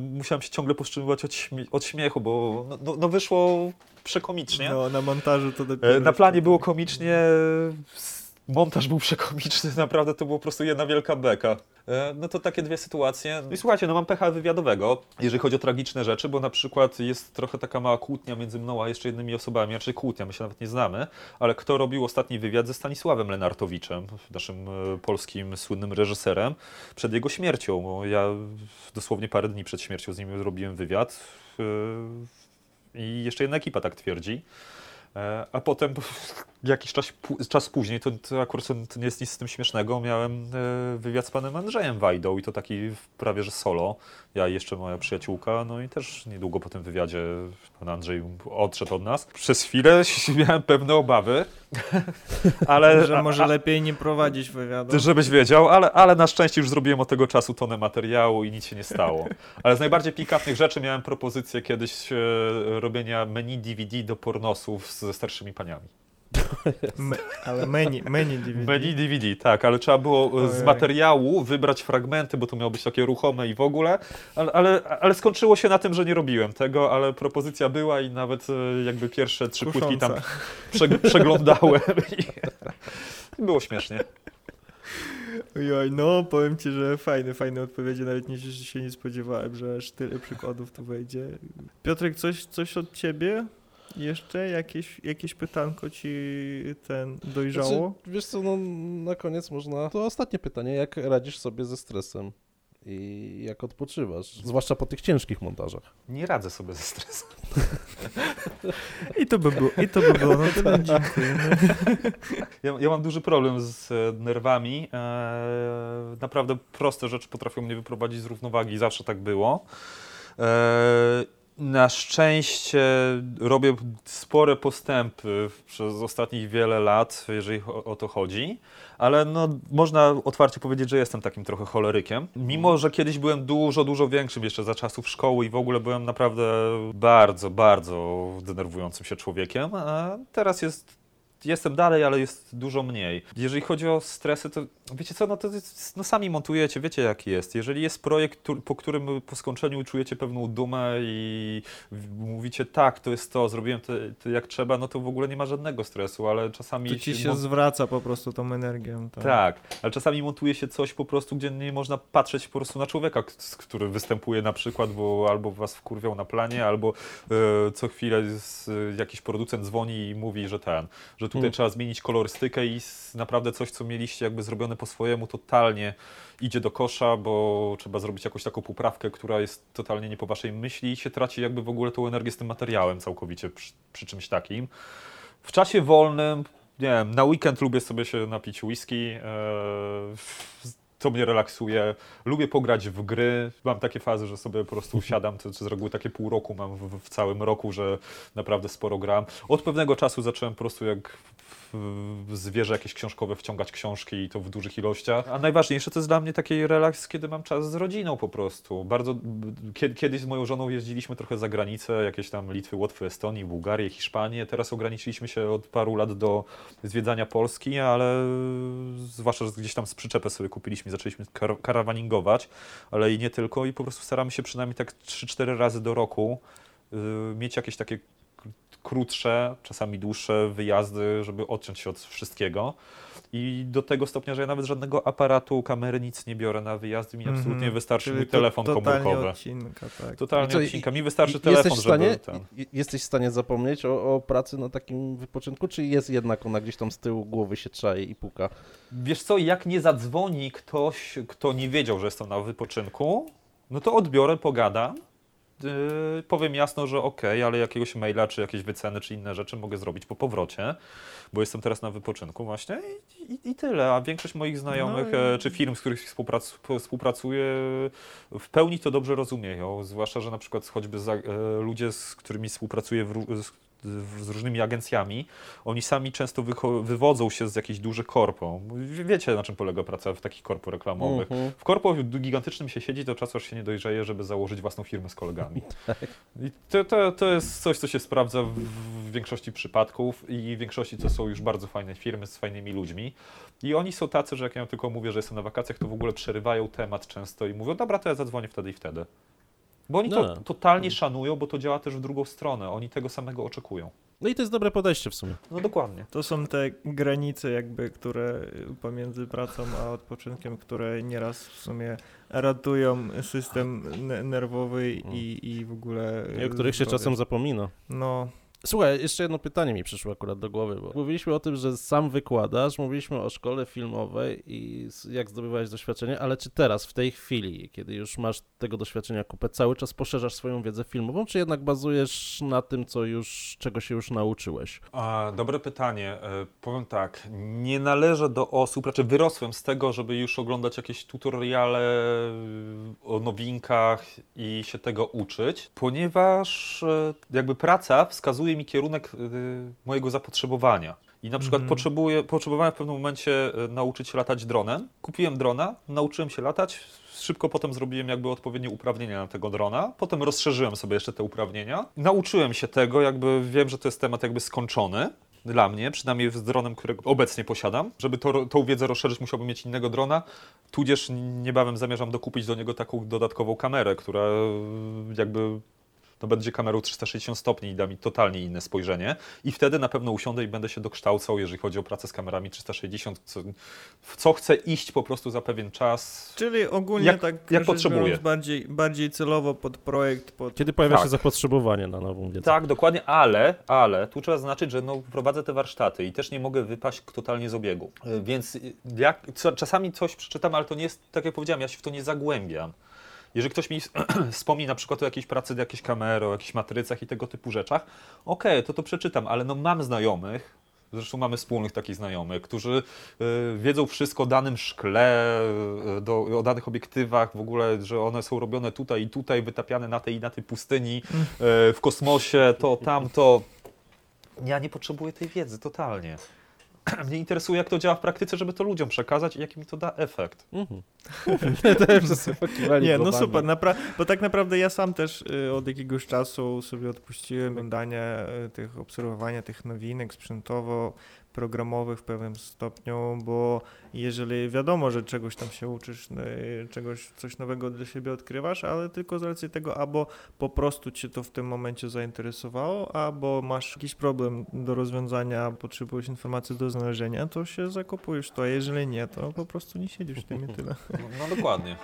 musiałem się ciągle powstrzymywać od, śmie- od śmiechu, bo no, no, no wyszło... przekomicznie. No, na montażu to dopiero... Na planie było komicznie, montaż był przekomiczny, naprawdę to było po prostu jedna wielka beka. No to takie dwie sytuacje. I słuchajcie, no mam pecha wywiadowego, jeżeli chodzi o tragiczne rzeczy, bo na przykład jest trochę taka mała kłótnia między mną a jeszcze innymi osobami, znaczy kłótnia, my się nawet nie znamy, ale kto robił ostatni wywiad ze Stanisławem Lenartowiczem, naszym polskim słynnym reżyserem, przed jego śmiercią. Ja dosłownie parę dni przed śmiercią z nim robiłem wywiad. I jeszcze jedna ekipa tak twierdzi, a potem jakiś czas, czas później, to, to akurat to nie jest nic z tym śmiesznego, miałem wywiad z panem Andrzejem Wajdą i to taki prawie że solo, ja i jeszcze moja przyjaciółka, no i też niedługo po tym wywiadzie pan Andrzej odszedł od nas. Przez chwilę miałem pewne obawy, ale... Że może a, a, lepiej nie prowadzić wywiadu. Żebyś wiedział, ale, ale na szczęście już zrobiłem od tego czasu tonę materiału i nic się nie stało. Ale z najbardziej pikantnych rzeczy miałem propozycję kiedyś e, robienia menu D V D do pornosów ze starszymi paniami. Me, ale menu, menu D V D. Menu D V D, tak, ale trzeba było z materiału wybrać fragmenty, bo to miało być takie ruchome i w ogóle, ale, ale, ale skończyło się na tym, że nie robiłem tego, ale propozycja była i nawet jakby pierwsze trzy płytki tam prze, przeglądałem i było śmiesznie. Oj, no powiem ci, że fajne, fajne odpowiedzi, nawet nie, się nie spodziewałem, że aż tyle przykładów tu wejdzie. Piotrek, coś, coś od ciebie? Jeszcze jakieś, jakieś pytanko ci ten dojrzało? Znaczy, wiesz co, no na koniec można... To ostatnie pytanie, jak radzisz sobie ze stresem i jak odpoczywasz, zwłaszcza po tych ciężkich montażach? Nie radzę sobie ze stresem. I to by było, i to by było, no to dziękujemy. Ja, ja mam duży problem z nerwami. Eee, naprawdę proste rzeczy potrafią mnie wyprowadzić z równowagi, zawsze tak było. Eee, Na szczęście robię spore postępy przez ostatnich wiele lat, jeżeli o to chodzi, ale no, można otwarcie powiedzieć, że jestem takim trochę cholerykiem. Mimo że kiedyś byłem dużo, dużo większym jeszcze za czasów szkoły i w ogóle byłem naprawdę bardzo, bardzo denerwującym się człowiekiem, a teraz jest... Jestem dalej, ale jest dużo mniej. Jeżeli chodzi o stresy, to wiecie co, no to jest, no sami montujecie, wiecie jak jest. Jeżeli jest projekt, po którym po skończeniu czujecie pewną dumę i mówicie tak, to jest to, zrobiłem to, to jak trzeba, no to w ogóle nie ma żadnego stresu, ale czasami... To ci się mont... zwraca po prostu tą energią. Tak. tak, ale czasami montuje się coś po prostu, gdzie nie można patrzeć po prostu na człowieka, który występuje na przykład, bo albo was wkurwiał na planie, albo e, co chwilę z, jakiś producent dzwoni i mówi, że ten, że tutaj hmm. trzeba zmienić kolorystykę i naprawdę coś, co mieliście jakby zrobione po swojemu, totalnie idzie do kosza, bo trzeba zrobić jakąś taką poprawkę, która jest totalnie nie po waszej myśli i się traci jakby w ogóle tą energię z tym materiałem całkowicie przy, przy czymś takim. W czasie wolnym, nie wiem, na weekend lubię sobie się napić whisky, yy, to mnie relaksuje, lubię pograć w gry, mam takie fazy, że sobie po prostu siadam, to, to z reguły takie pół roku mam w, w całym roku, że naprawdę sporo gram. Od pewnego czasu zacząłem po prostu jak zwierzę jakieś książkowe wciągać książki i to w dużych ilościach. A najważniejsze to jest dla mnie taki relaks, kiedy mam czas z rodziną po prostu. Bardzo, kiedy, kiedyś z moją żoną jeździliśmy trochę za granicę, jakieś tam Litwy, Łotwy, Estonii, Bułgarię, Hiszpanię. Teraz ograniczyliśmy się od paru lat do zwiedzania Polski, ale zwłaszcza, że gdzieś tam z przyczepę sobie kupiliśmy, zaczęliśmy kar- karawaningować, ale i nie tylko. I po prostu staramy się przynajmniej tak trzy cztery razy do roku yy, mieć jakieś takie krótsze, czasami dłuższe wyjazdy, żeby odciąć się od wszystkiego. I do tego stopnia, że ja nawet żadnego aparatu, kamery, nic nie biorę na wyjazdy. Mi mm-hmm. absolutnie wystarczy Czyli mój to, telefon totalnie komórkowy. Odcinka, tak. Totalnie co, odcinka. Mi wystarczy i, telefon, jesteś w stanie, żeby... Ten... Jesteś w stanie zapomnieć o, o pracy na takim wypoczynku, czy jest jednak ona gdzieś tam z tyłu głowy się czai i puka? Wiesz co, jak nie zadzwoni ktoś, kto nie wiedział, że jestem na wypoczynku, no to odbiorę, pogadam. Yy, powiem jasno, że okej, okay, ale jakiegoś maila, czy jakieś wyceny, czy inne rzeczy mogę zrobić po powrocie, bo jestem teraz na wypoczynku właśnie i, i, i tyle. A większość moich znajomych, no i... czy firm, z których współprac- współpracuję, w pełni to dobrze rozumieją. Zwłaszcza, że na przykład choćby za, yy, ludzie, z którymi współpracuję w, yy, z różnymi agencjami, oni sami często wycho- wywodzą się z jakichś dużych korpo. Wiecie, na czym polega praca w takich korpo reklamowych. Mm-hmm. W korpo gigantycznym się siedzi, to czas aż się nie dojrzeje, żeby założyć własną firmę z kolegami. I to, to, to jest coś, co się sprawdza w, w większości przypadków i w większości to są już bardzo fajne firmy z fajnymi ludźmi. I oni są tacy, że jak ja tylko mówię, że jestem na wakacjach, to w ogóle przerywają temat często i mówią, dobra, to ja zadzwonię wtedy i wtedy. Bo oni to no. totalnie szanują, bo to działa też w drugą stronę. Oni tego samego oczekują. No i to jest dobre podejście w sumie. No dokładnie. To są te granice jakby, które pomiędzy pracą a odpoczynkiem, które nieraz w sumie ratują system nerwowy i, i w ogóle... I o których się czasem zapomina. No. Słuchaj, jeszcze jedno pytanie mi przyszło akurat do głowy, bo mówiliśmy o tym, że sam wykładasz, mówiliśmy o szkole filmowej i jak zdobywałeś doświadczenie, ale czy teraz, w tej chwili, kiedy już masz tego doświadczenia kupę, cały czas poszerzasz swoją wiedzę filmową, czy jednak bazujesz na tym, co już, czego się już nauczyłeś? A, dobre pytanie. Powiem tak, nie należę do osób, raczej wyrosłem z tego, żeby już oglądać jakieś tutoriale o nowinkach i się tego uczyć, ponieważ jakby praca wskazuje mi kierunek y, mojego zapotrzebowania. I na przykład mm. potrzebuję, potrzebowałem w pewnym momencie nauczyć się latać dronem. Kupiłem drona, nauczyłem się latać, szybko potem zrobiłem jakby odpowiednie uprawnienia na tego drona, potem rozszerzyłem sobie jeszcze te uprawnienia. Nauczyłem się tego, jakby wiem, że to jest temat jakby skończony. Dla mnie, przynajmniej z dronem, którego obecnie posiadam. Żeby to, tą wiedzę rozszerzyć, musiałbym mieć innego drona, tudzież niebawem zamierzam dokupić do niego taką dodatkową kamerę, która jakby to będzie kamerą trzysta sześćdziesiąt stopni i da mi totalnie inne spojrzenie i wtedy na pewno usiądę i będę się dokształcał, jeżeli chodzi o pracę z kamerami trzysta sześćdziesiąt, co, w co chcę iść po prostu za pewien czas. Czyli ogólnie jak, tak jak potrzebuję. Bardziej, bardziej celowo pod projekt. Pod... Kiedy pojawia tak. się zapotrzebowanie na nową wiedzę. Tak, dokładnie, ale, ale tu trzeba zaznaczyć, że no, prowadzę te warsztaty i też nie mogę wypaść totalnie z obiegu, więc jak, co, czasami coś przeczytam, ale to nie jest, tak jak powiedziałem, ja się w to nie zagłębiam. Jeżeli ktoś mi wspomni na przykład o jakiejś pracy, jakiejś kamery, o jakichś matrycach i tego typu rzeczach, okej, okay, to to przeczytam, ale no mam znajomych, zresztą mamy wspólnych takich znajomych, którzy y, wiedzą wszystko o danym szkle, y, do, o danych obiektywach, w ogóle, że one są robione tutaj i tutaj, wytapiane na tej i na tej pustyni, y, w kosmosie, to, tamto. Ja nie potrzebuję tej wiedzy totalnie. Mnie interesuje, jak to działa w praktyce, żeby to ludziom przekazać i jaki mi to da efekt. Mhm. Nie, no super, napra- bo tak naprawdę ja sam też y, od jakiegoś czasu sobie odpuściłem oglądanie y, tych, obserwowania tych nowinek sprzętowo-programowych w pewnym stopniu, bo jeżeli wiadomo, że czegoś tam się uczysz, y, czegoś, coś nowego dla siebie odkrywasz, ale tylko z racji tego, albo po prostu cię to w tym momencie zainteresowało, albo masz jakiś problem do rozwiązania, potrzebujesz informacji do znalezienia, to się zakopujesz to, a jeżeli nie, to po prostu nie siedzisz w tym i tyle. No, no dokładnie.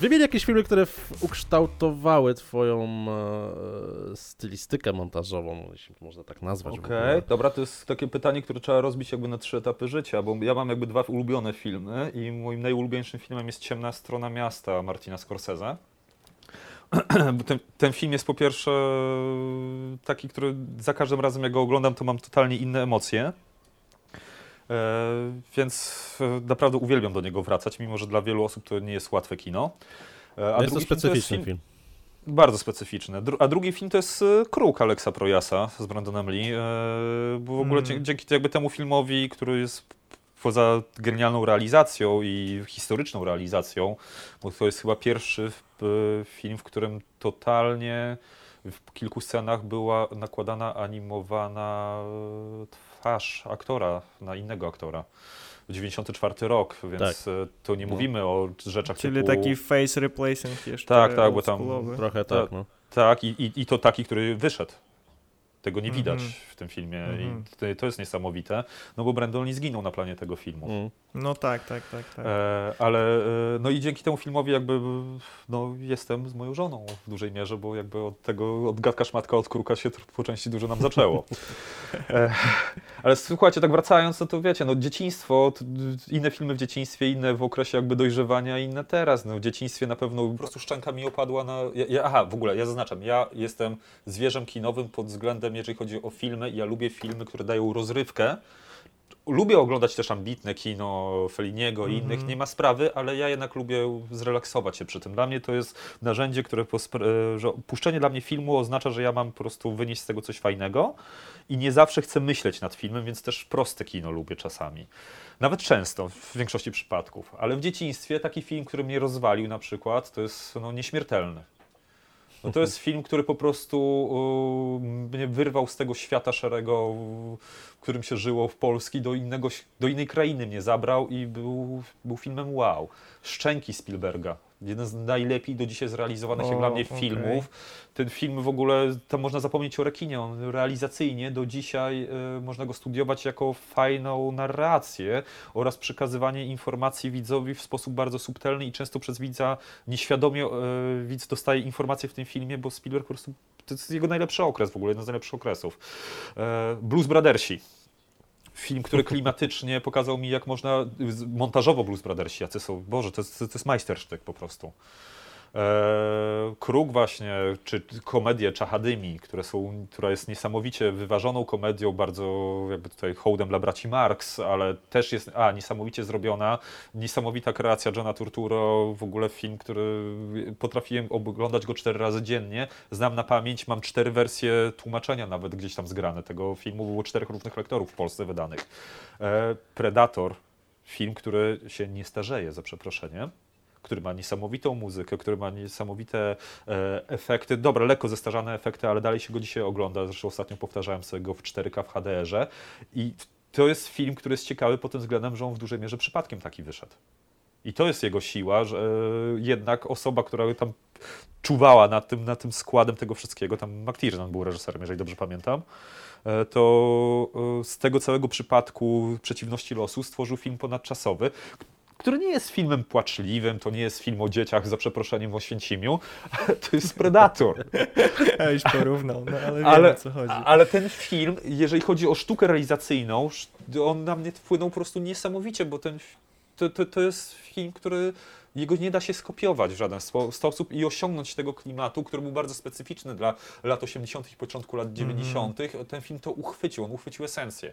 Wymień jakieś filmy, które ukształtowały twoją e, stylistykę montażową, jeśli można tak nazwać. Okej, okay. Dobra, to jest takie pytanie, które trzeba rozbić jakby na trzy etapy życia, bo ja mam jakby dwa ulubione filmy i moim najulubieńszym filmem jest Ciemna strona miasta Martina Scorsese. Ten, ten film jest po pierwsze taki, który za każdym razem jak go oglądam, to mam totalnie inne emocje. Więc naprawdę uwielbiam do niego wracać, mimo że dla wielu osób to nie jest łatwe kino. A jest to specyficzny film. film. Bardzo specyficzny. Dru- a drugi film to jest Kruk Aleksa Projasa z Brandonem Lee, bo w ogóle hmm. dzięki jakby temu filmowi, który jest poza genialną realizacją i historyczną realizacją, bo to jest chyba pierwszy film, w którym totalnie w kilku scenach była nakładana animowana twarz aktora na innego aktora. dziewięćdziesiąty czwarty rok, więc tak. to nie mówimy no. o rzeczach Czyli typu... Czyli taki face replacement jeszcze. Tak, tak, bo tam trochę tak. Ta, no. Tak, i, i, i to taki, który wyszedł. Tego nie widać mm-hmm. w tym filmie mm-hmm. i to jest niesamowite, no bo Brandon Lee zginął na planie tego filmu. Mm. No tak, tak, tak. tak. E, ale e, no i dzięki temu filmowi jakby no, jestem z moją żoną w dużej mierze, bo jakby od tego, od gadka szmatka, od kruka się po części dużo nam zaczęło. E, ale słuchajcie, tak wracając, no to wiecie, no dzieciństwo, inne filmy w dzieciństwie, inne w okresie jakby dojrzewania, inne teraz. No w dzieciństwie na pewno po prostu szczęka mi opadła na... Ja, ja, aha, w ogóle, ja zaznaczam, ja jestem zwierzem kinowym pod względem jeżeli chodzi o filmy, ja lubię filmy, które dają rozrywkę. Lubię oglądać też ambitne kino Felliniego i mm-hmm. innych, nie ma sprawy, ale ja jednak lubię zrelaksować się przy tym. Dla mnie to jest narzędzie, które pospr- że puszczenie dla mnie filmu oznacza, że ja mam po prostu wynieść z tego coś fajnego i nie zawsze chcę myśleć nad filmem, więc też proste kino lubię czasami. Nawet często, w większości przypadków. Ale w dzieciństwie taki film, który mnie rozwalił na przykład, to jest no, Nieśmiertelny. No to jest film, który po prostu y, mnie wyrwał z tego świata szarego, w którym się żyło w Polski, do, innego, do innej krainy mnie zabrał i był, był filmem wow. Szczęki Spielberga. Jeden z najlepiej do dzisiaj zrealizowanych o, dla mnie okay. filmów. Ten film w ogóle, tam można zapomnieć o rekinie, on realizacyjnie do dzisiaj y, można go studiować jako fajną narrację oraz przekazywanie informacji widzowi w sposób bardzo subtelny i często przez widza nieświadomie y, widz dostaje informacje w tym filmie, bo Spielberg po prostu, to jest jego najlepszy okres w ogóle, jeden z najlepszych okresów. Y, Blues Brothersi. Film, który klimatycznie pokazał mi, jak można montażowo Blues Brothersi, jacy są, Boże, to jest, to jest majstersztyk po prostu. Eee, Kruk właśnie, czy komedię Czachadymi, które są, która jest niesamowicie wyważoną komedią, bardzo jakby tutaj hołdem dla braci Marx, ale też jest a, niesamowicie zrobiona, niesamowita kreacja Johna Turturro, w ogóle film, który potrafiłem oglądać go cztery razy dziennie, znam na pamięć, mam cztery wersje tłumaczenia nawet gdzieś tam zgrane tego filmu, było czterech różnych lektorów w Polsce wydanych. Eee, Predator, film, który się nie starzeje, za przeproszeniem. Który ma niesamowitą muzykę, który ma niesamowite e, efekty, dobra, lekko zestarzane efekty, ale dalej się go dzisiaj ogląda, zresztą ostatnio powtarzałem sobie go w cztery K w H D R ze i to jest film, który jest ciekawy pod tym względem, że on w dużej mierze przypadkiem taki wyszedł. I to jest jego siła, że jednak osoba, która tam czuwała nad tym, nad tym składem tego wszystkiego, tam McTiernan był reżyserem, jeżeli dobrze pamiętam, to z tego całego przypadku przeciwności losu stworzył film ponadczasowy, który nie jest filmem płaczliwym, to nie jest film o dzieciach, za przeproszeniem, w Oświęcimiu, to jest Predator. Ja już porównał, no, ale, ale wiem, o co chodzi. Ale ten film, jeżeli chodzi o sztukę realizacyjną, on na mnie wpłynął po prostu niesamowicie, bo ten, to, to, to jest film, który... Jego nie da się skopiować w żaden sposób i osiągnąć tego klimatu, który był bardzo specyficzny dla lat osiemdziesiątych i początku lat dziewięćdziesiątych. Mm. Ten film to uchwycił, on uchwycił esencję.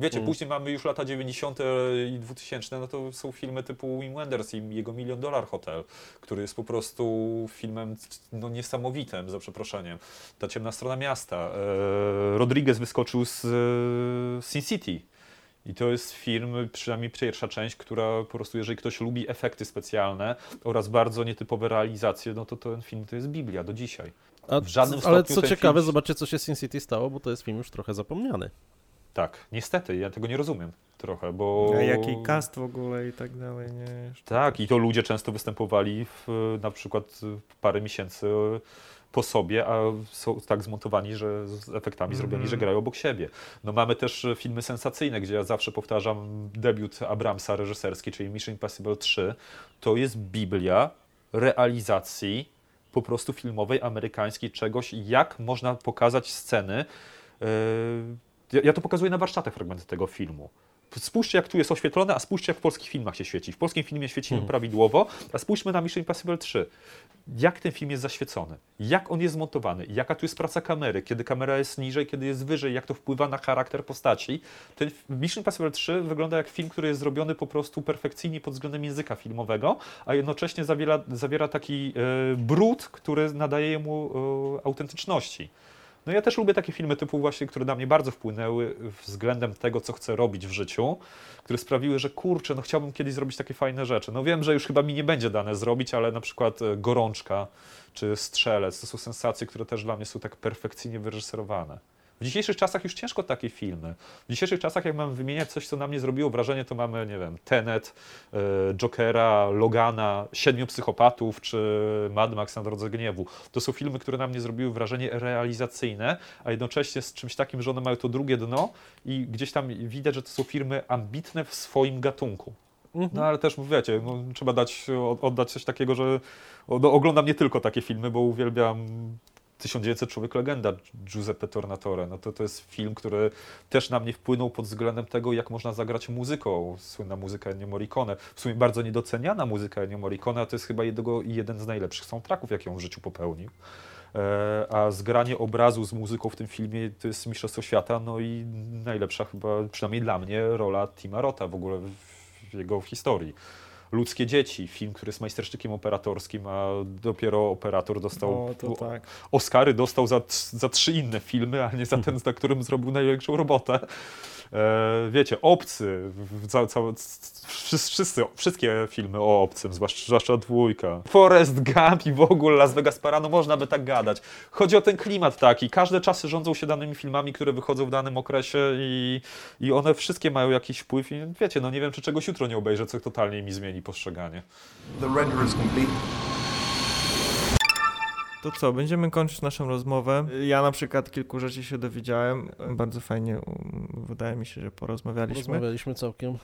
Wiecie, mm. później mamy już lata dziewięćdziesiąte i dwutysięczne, no to są filmy typu Wim Wenders i jego Milion Dolar Hotel, który jest po prostu filmem no, niesamowitym, za przeproszeniem. Ta ciemna strona miasta. Eee, Rodriguez wyskoczył z e, Sin City. I to jest film, przynajmniej pierwsza część, która po prostu, jeżeli ktoś lubi efekty specjalne oraz bardzo nietypowe realizacje, no to ten film to jest Biblia do dzisiaj. A w żadnym ale co ciekawe, film... zobaczcie, co się z Sin City stało, bo to jest film już trochę zapomniany. Tak, niestety, ja tego nie rozumiem trochę, bo... A jaki cast w ogóle i tak dalej, nie? Tak, i to ludzie często występowali w, na przykład parę miesięcy po sobie, a są tak zmontowani, że z efektami mm. zrobieni, że grają obok siebie. No mamy też filmy sensacyjne, gdzie ja zawsze powtarzam debiut Abramsa reżyserski, czyli Mission Impossible trzy. To jest Biblia realizacji po prostu filmowej, amerykańskiej, czegoś, jak można pokazać sceny. Ja to pokazuję na warsztatach fragmenty tego filmu. Spójrzcie, jak tu jest oświetlone, a spójrzcie, jak w polskich filmach się świeci. W polskim filmie świecimy hmm. prawidłowo, a spójrzmy na Mission Impossible trzy. Jak ten film jest zaświecony, jak on jest zmontowany, jaka tu jest praca kamery, kiedy kamera jest niżej, kiedy jest wyżej, jak to wpływa na charakter postaci. Ten Mission Impossible trzy wygląda jak film, który jest zrobiony po prostu perfekcyjnie pod względem języka filmowego, a jednocześnie zawiera, zawiera taki e, brud, który nadaje mu e, autentyczności. No ja też lubię takie filmy typu właśnie, które na mnie bardzo wpłynęły względem tego, co chcę robić w życiu, które sprawiły, że kurczę, no chciałbym kiedyś zrobić takie fajne rzeczy. No wiem, że już chyba mi nie będzie dane zrobić, ale na przykład Gorączka czy Strzelec to są sensacje, które też dla mnie są tak perfekcyjnie wyreżyserowane. W dzisiejszych czasach już ciężko takie filmy. W dzisiejszych czasach, jak mam wymieniać coś, co na mnie zrobiło wrażenie, to mamy, nie wiem, Tenet, Jokera, Logana, Siedmiu Psychopatów czy Mad Max na Drodze Gniewu. To są filmy, które na mnie zrobiły wrażenie realizacyjne, a jednocześnie z czymś takim, że one mają to drugie dno i gdzieś tam widać, że to są filmy ambitne w swoim gatunku. No ale też, wiecie, no, trzeba dać, oddać coś takiego, że no, oglądam nie tylko takie filmy, bo uwielbiam... tysiąc dziewięćset Człowiek Legenda Giuseppe Tornatore. No to, to jest film, który też na mnie wpłynął pod względem tego, jak można zagrać muzyką. Słynna muzyka Ennio Morricone. W sumie bardzo niedoceniana muzyka Ennio Morricone, a to jest chyba jednego, jeden z najlepszych soundtracków, jakie on w życiu popełnił. E, a zgranie obrazu z muzyką w tym filmie to jest mistrzostwo świata, no i najlepsza chyba, przynajmniej dla mnie, rola Tima Rotha w ogóle w jego historii. Ludzkie dzieci, film, który jest majsterszczykiem operatorskim, a dopiero operator dostał, o, to tak. Oscary dostał za, za trzy inne filmy, a nie za ten, za którym zrobił największą robotę. E, wiecie, Obcy, ca, ca, wszyscy, wszystkie filmy o Obcym, zwłaszcza dwójka. Forrest Gump i w ogóle Las Vegas Parano, można by tak gadać. Chodzi o ten klimat taki, każde czasy rządzą się danymi filmami, które wychodzą w danym okresie i, i one wszystkie mają jakiś wpływ i wiecie, no nie wiem, czy czegoś jutro nie obejrzę, co totalnie mi zmieni postrzeganie. To co, będziemy kończyć naszą rozmowę. Ja na przykład kilku rzeczy się dowiedziałem. Bardzo fajnie, wydaje mi się, że porozmawialiśmy. Porozmawialiśmy całkiem,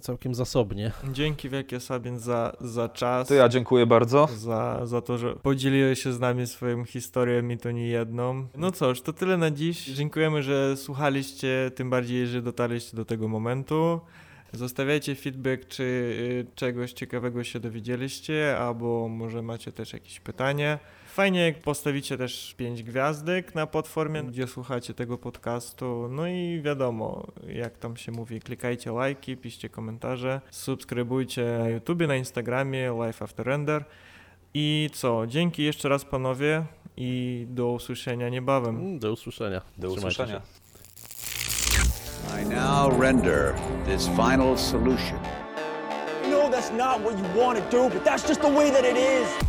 całkiem zasobnie. Dzięki wielkie, Sabin, za, za czas. To ja dziękuję bardzo. Za, za to, że podzieliłeś się z nami swoją historią i to nie jedną. No cóż, to tyle na dziś. Dziękujemy, że słuchaliście, tym bardziej, że dotarliście do tego momentu. Zostawiajcie feedback, czy czegoś ciekawego się dowiedzieliście, albo może macie też jakieś pytanie. Fajnie, jak postawicie też pięć gwiazdek na platformie, gdzie słuchacie tego podcastu. No i wiadomo, jak tam się mówi, klikajcie lajki, piszcie komentarze, subskrybujcie na YouTubie, na Instagramie, Life After Render. I co, dzięki jeszcze raz panowie i do usłyszenia niebawem. Do usłyszenia. Do usłyszenia. I now render this final solution. No, that's not what you want to do, but that's just the way that it is.